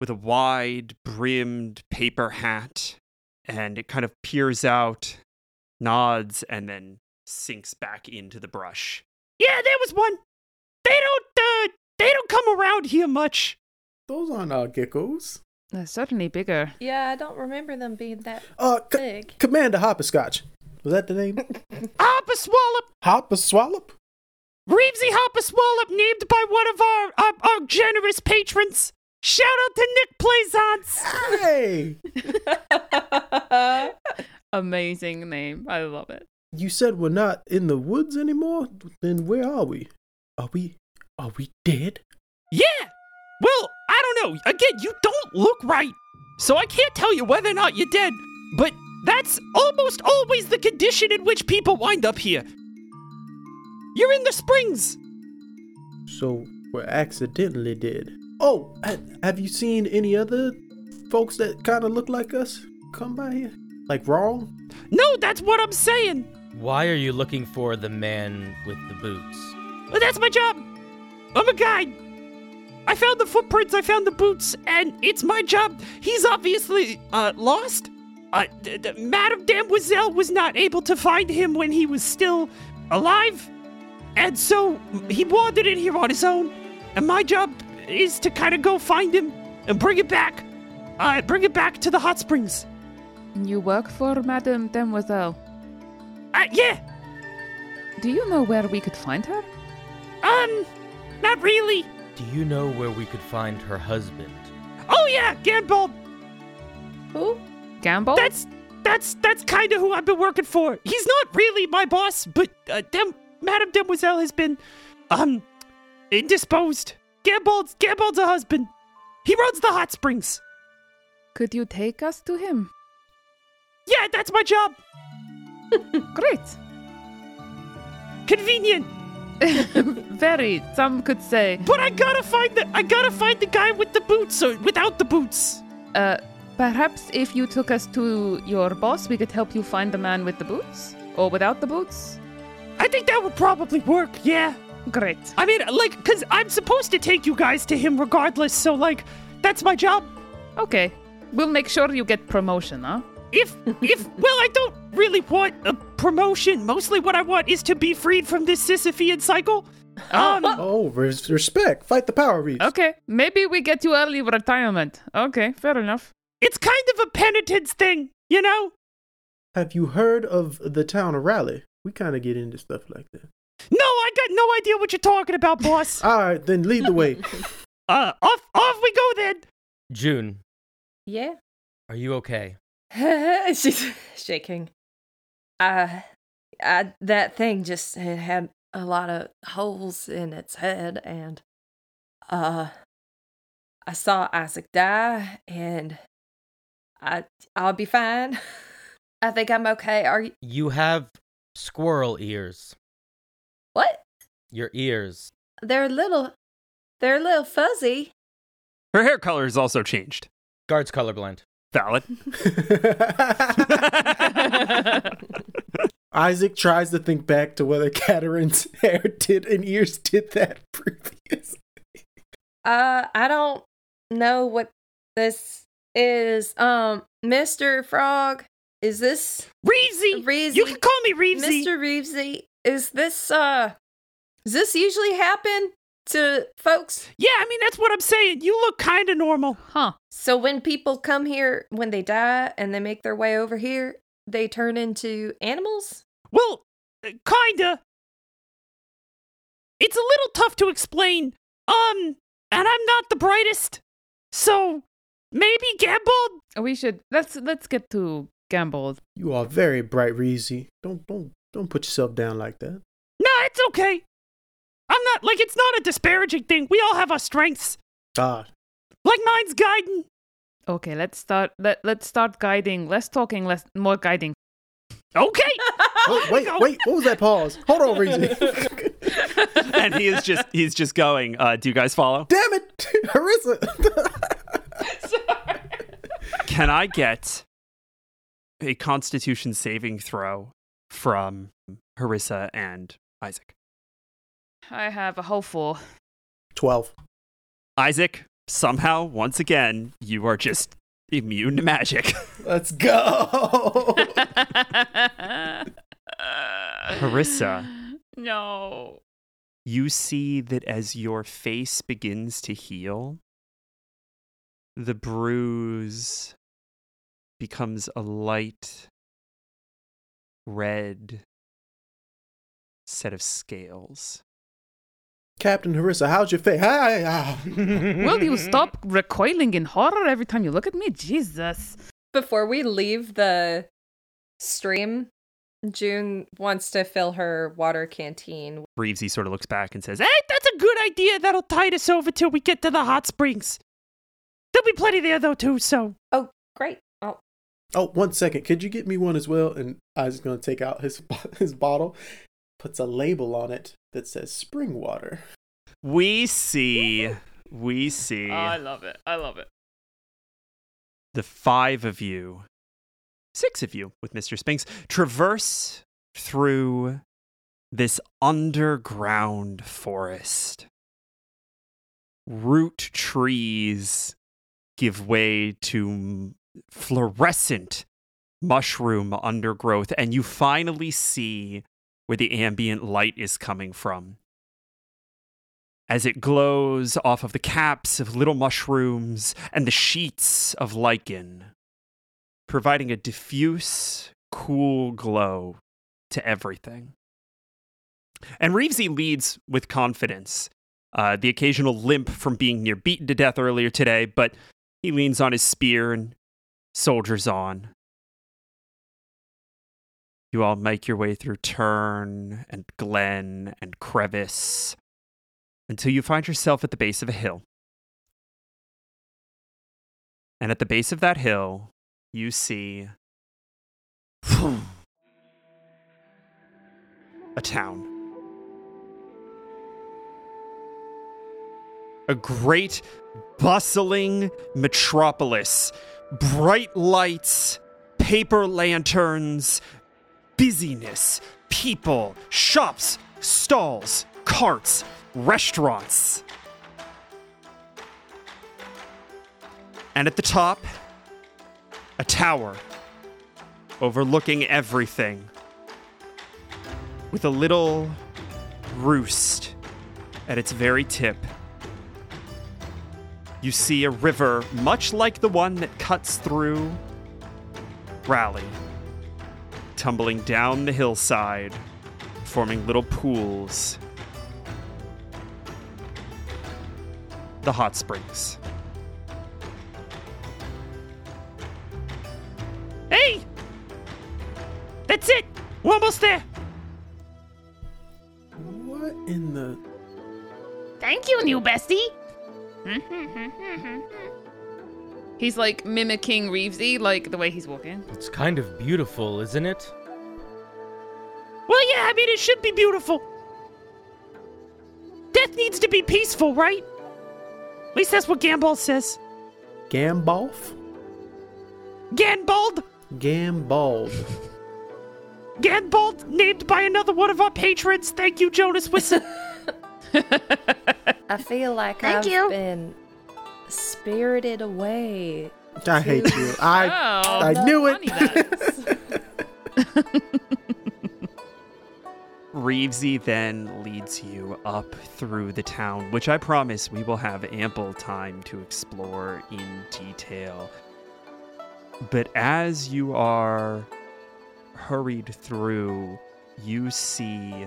with a wide brimmed paper hat, and it kind of peers out, nods, and then sinks back into the brush. Yeah, there was one. They don't come around here much. Those aren't our geckos. They're certainly bigger. Yeah, I don't remember them being that big. Commander Hopperscotch. Was that the name? Hopperswallop. Hopperswallop? Reevesy Hopperswallop, named by one of our generous patrons. Shout out to Nick Plaisance. Hey! Amazing name. I love it. You said we're not in the woods anymore? Then where are we? Are we dead? Yeah! Well... I don't know. Again, you don't look right. So I can't tell you whether or not you're dead, but that's almost always the condition in which people wind up here. You're in the springs. So we're accidentally dead. Oh, have you seen any other folks that kind of look like us come by here? Like wrong? No, that's what I'm saying. Why are you looking for the man with the boots? Well, that's my job. I'm a guide. I found the footprints, I found the boots, and it's my job. He's obviously lost. Madame Demoiselle was not able to find him when he was still alive, and so he wandered in here on his own, and my job is to kind of go find him and bring it back to the hot springs. You work for Madame Demoiselle? Yeah. Do you know where we could find her? Not really. Do you know where we could find her husband? Oh yeah, Gambald. Who? Gambald? That's kind of who I've been working for. He's not really my boss, but Madame Demoiselle has been indisposed. Gambald's a husband. He runs the hot springs. Could you take us to him? Yeah, that's my job. Great. Convenient. Very, some could say. But I gotta find the guy with the boots or without the boots. Perhaps if you took us to your boss, we could help you find the man with the boots or without the boots. I think that would probably work. Yeah. Great. I mean, like, cause I'm supposed to take you guys to him regardless. So, like, that's my job. Okay. We'll make sure you get promotion, huh? Well, I don't really want a promotion. Mostly what I want is to be freed from this Sisyphean cycle. Respect. Fight the power, Reeves. Okay, maybe we get you early retirement. Okay, fair enough. It's kind of a penitence thing, you know? Have you heard of the town of Rally? We kind of get into stuff like that. No, I got no idea what you're talking about, boss. All right, then lead the way. Off we go then. June. Yeah? Are you okay? She's shaking. That thing just had a lot of holes in its head, and I saw Isaac die, and I'll be fine. I think I'm okay. Are you? You have squirrel ears. What? Your ears. They're a little fuzzy. Her hair color has also changed. Guard's colorblind. Valid. Isaac tries to think back to whether Katarin's hair did and ears did that previously. I don't know what this is. Mr. Frog, is this Reevesy? You can call me Reevesy. Mr. Reevesy, does this usually happen to folks? Yeah, I mean, that's what I'm saying. You look kind of normal. Huh. So when people come here, when they die and they make their way over here, they turn into animals? Well, kinda. It's a little tough to explain. And I'm not the brightest. So, maybe Gambald? We should, let's get to Gambald. You are very bright, Reevesy. Don't put yourself down like that. No, it's okay. I'm not, like, it's not a disparaging thing. We all have our strengths. Like, mine's guiding. Okay, let's start guiding. Less talking, more guiding. Okay. wait, what was that pause? Hold on, Reevesy. And he's just going, do you guys follow? Damn it, Harissa. Sorry. Can I get a constitution saving throw from Harissa and Isaac? I have a whole 4. 12. Isaac, somehow, once again, you are just immune to magic. Let's go! Harissa. No. You see that as your face begins to heal, the bruise becomes a light red set of scales. Captain Harissa, how's your face? Will you stop recoiling in horror every time you look at me? Jesus. Before we leave the stream, June wants to fill her water canteen. Reevesy sort of looks back and says, hey, that's a good idea. That'll tide us over till we get to the hot springs. There'll be plenty there, though, too, so. Oh, great. Oh, 1 second. Could you get me one as well? And Isaac's going to take out his bottle. Puts a label on it that says spring water. We see. Oh, I love it. The 5 of you, 6 of you with Mr. Spinks, traverse through this underground forest. root trees give way to fluorescent mushroom undergrowth, and you finally see where the ambient light is coming from. As it glows off of the caps of little mushrooms and the sheets of lichen, providing a diffuse, cool glow to everything. And Reevesy leads with confidence. The occasional limp from being near beaten to death earlier today, but he leans on his spear and soldiers on. You all make your way through turn and glen and crevice until you find yourself at the base of a hill. And at the base of that hill, you see a town. A great, bustling metropolis. Bright lights, paper lanterns, busyness, people, shops, stalls, carts, restaurants. And at the top, a tower overlooking everything, with a little roost at its very tip. You see a river much like the one that cuts through Rally, tumbling down the hillside, forming little pools. The hot springs. Hey! That's it! We're almost there! What in the... Thank you, new bestie! He's like mimicking Reevesy, like the way he's walking. It's kind of beautiful, isn't it? Well, yeah, I mean, it should be beautiful. Death needs to be peaceful, right? At least that's what Gambald says. Gambolf? Gambald? Gambald. Gambald, named by another one of our patrons. Thank you, Jonas Whistle. I feel like I've been spirited away. I hate you. I knew it. Reevesy then leads you up through the town, which I promise we will have ample time to explore in detail. But as you are hurried through, you see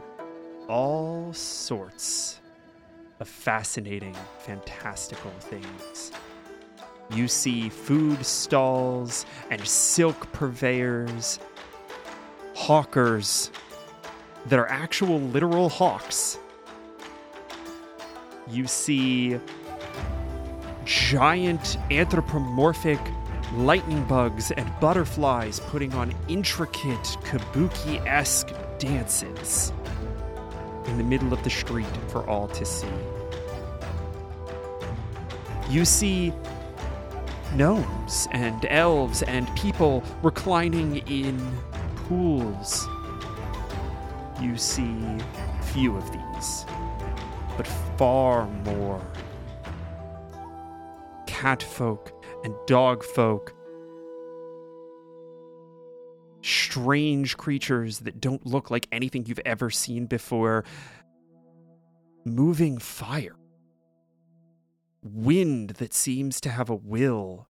all sorts of fascinating, fantastical things. You see food stalls and silk purveyors, hawkers that are actual literal hawks. You see giant anthropomorphic lightning bugs and butterflies putting on intricate kabuki-esque dances in the middle of the street for all to see. You see gnomes and elves and people reclining in pools. You see few of these, but far more. Catfolk and dogfolk. Strange creatures that don't look like anything you've ever seen before. Moving fire. Wind that seems to have a will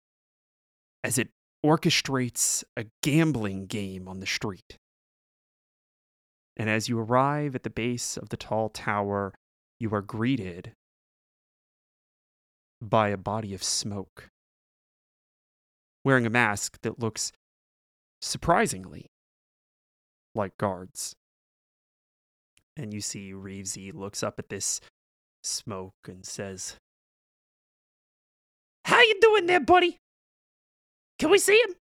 as it orchestrates a gambling game on the street. And as you arrive at the base of the tall tower, you are greeted by a body of smoke, wearing a mask that looks surprisingly like guards. And you see Reevesy looks up at this smoke and says, "How you doing there, buddy? Can we see him?"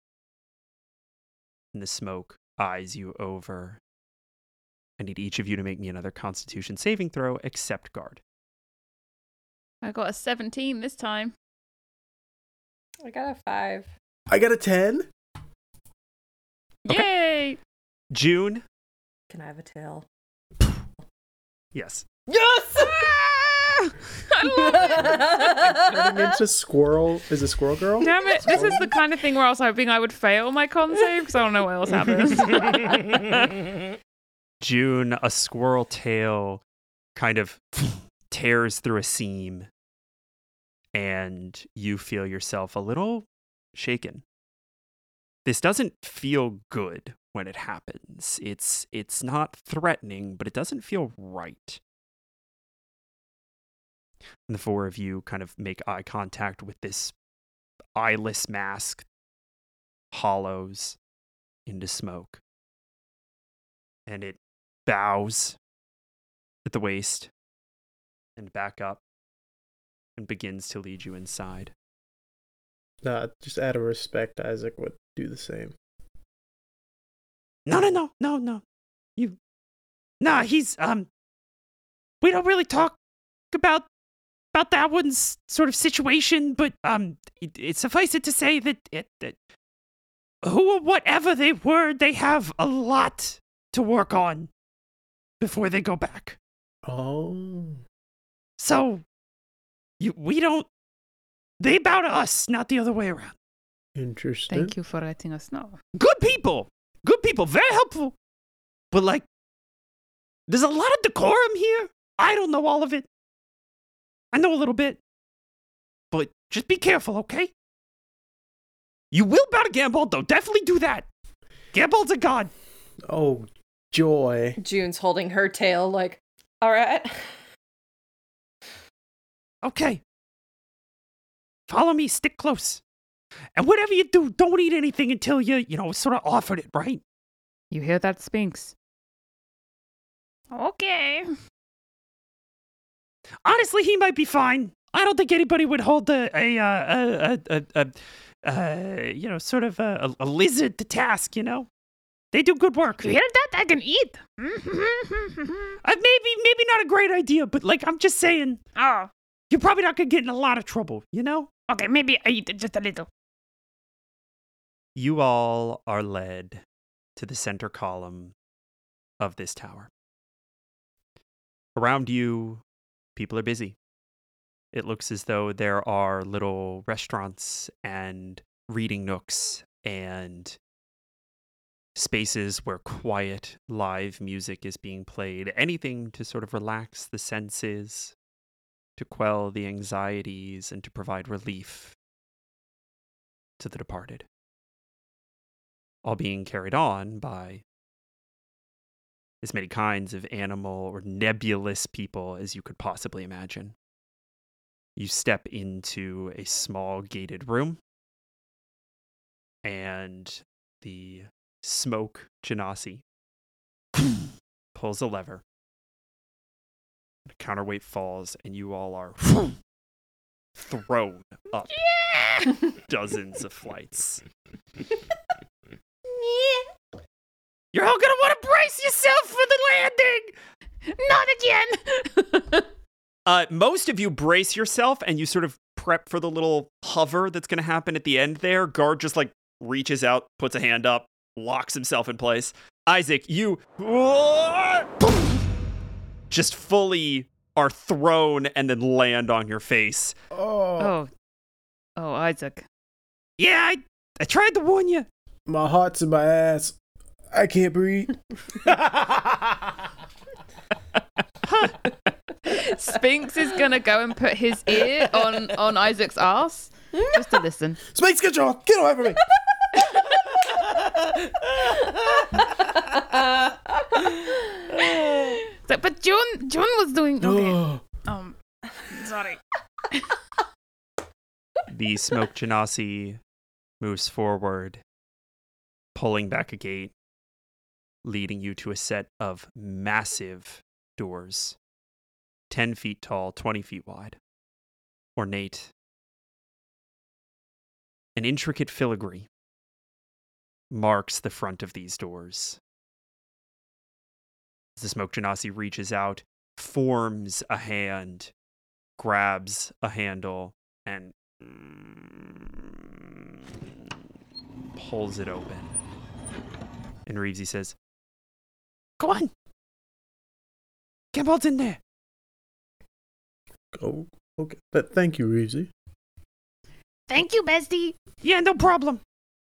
And the smoke eyes you over. I need each of you to make me another Constitution saving throw except guard. I got a 17 this time. I got a 5. I got a 10. Okay. Yay! June? Can I have a tail? Yes. Yes! I I love it. Turning into squirrel. Is it squirrel girl? Damn it. This is the kind of thing where I was hoping I would fail my con save because I don't know what else happens. June, a squirrel tail kind of tears through a seam, and you feel yourself a little shaken. This doesn't feel good when it happens. It's not threatening, but it doesn't feel right. And the four of you kind of make eye contact with this eyeless mask, hollows into smoke. And it bows at the waist and back up and begins to lead you inside. Just out of respect, Isaac would do the same. No. We don't really talk about that one's sort of situation, but it suffice it to say that that who or whatever they were, they have a lot to work on before they go back. Oh. So they bow to us, not the other way around. Interesting. Thank you for letting us know. Good people, very helpful. But there's a lot of decorum here. I don't know all of it. I know a little bit. But just be careful, okay? You will bow to Gambald, though. Definitely do that. Gambald's a god. Oh, joy. June's holding her tail all right. Okay. Follow me, stick close. And whatever you do, don't eat anything until you sort of offered it, right? You hear that, Sphinx? Okay. Honestly, he might be fine. I don't think anybody would hold a lizard to task, They do good work. You hear that? I can eat. Maybe not a great idea, but I'm just saying. Oh. You're probably not going to get in a lot of trouble, Okay, maybe I eat just a little. You all are led to the center column of this tower. Around you, people are busy. It looks as though there are little restaurants and reading nooks and spaces where quiet, live music is being played. Anything to sort of relax the senses, to quell the anxieties, and to provide relief to the departed. All being carried on by as many kinds of animal or nebulous people as you could possibly imagine. You step into a small gated room, and the smoke genasi pulls a lever. The counterweight falls, and you all are thrown up dozens of flights. Yeah. You're all going to want to brace yourself for the landing! Not again! Most of you brace yourself, and you sort of prep for the little hover that's going to happen at the end there. Guard just, reaches out, puts a hand up, locks himself in place. Isaac, you... just fully are thrown and then land on your face. Oh, Isaac. Yeah, I tried to warn you. My heart's in my ass. I can't breathe. Sphinx is going to go and put his ear on Isaac's ass just to listen. Sphinx, get away from me. But June was doing okay. Sorry. The smoke genasi moves forward, pulling back a gate, leading you to a set of massive doors, 10 feet tall, 20 feet wide, ornate, an intricate filigree marks the front of these doors. As the smoke genasi reaches out, forms a hand, grabs a handle, and pulls it open. And Reevesy says, "Go on! Gambald's in there!" Go Okay. Thank you, Reevesy. Thank you, Bestie. Yeah, no problem.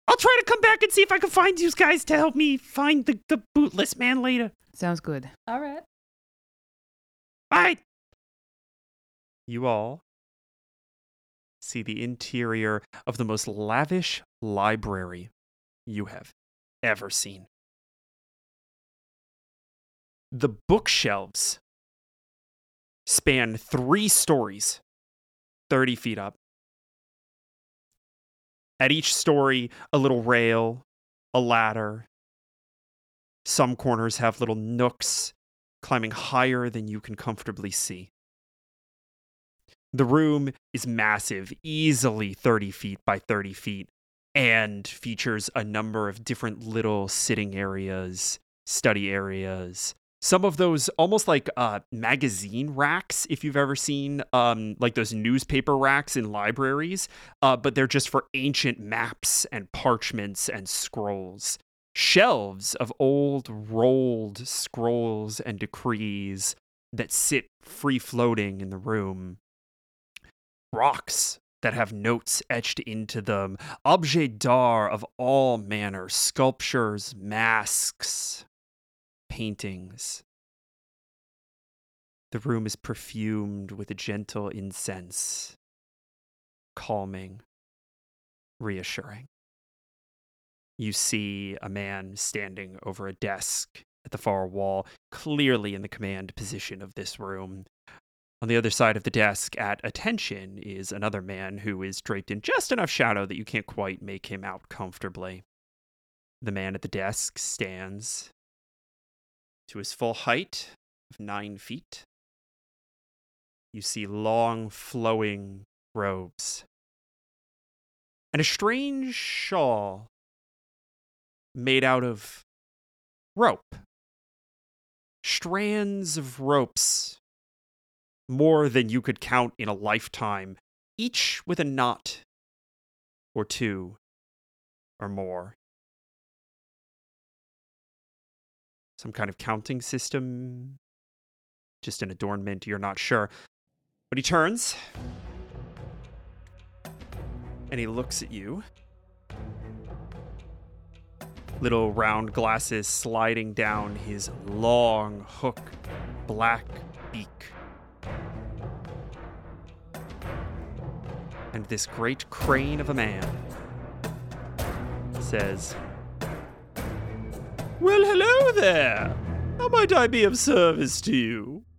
I'll try to come back and see if I can find you guys to help me find the bootless man later. Sounds good. All right. Bye. You all see the interior of the most lavish library you have ever seen. The bookshelves span 3 stories, 30 feet up. At each story, a little rail, a ladder. Some corners have little nooks, climbing higher than you can comfortably see. The room is massive, easily 30 feet by 30 feet, and features a number of different little sitting areas, study areas. Some of those almost like magazine racks, if you've ever seen like those newspaper racks in libraries, but they're just for ancient maps and parchments and scrolls. Shelves of old rolled scrolls and decrees that sit free-floating in the room. Rocks that have notes etched into them. Objets d'art of all manner. Sculptures, masks, paintings. The room is perfumed with a gentle incense. Calming. Reassuring. You see a man standing over a desk at the far wall, clearly in the command position of this room. On the other side of the desk, at attention, is another man who is draped in just enough shadow that you can't quite make him out comfortably. The man at the desk stands to his full height of 9 feet. You see long, flowing robes and a strange shawl made out of rope. Strands of ropes. More than you could count in a lifetime, each with a knot or two or more. Some kind of counting system, just an adornment, you're not sure. But he turns, and he looks at you. Little round glasses sliding down his long hook, black beak. And this great crane of a man says, "Well, hello there. How might I be of service to you?"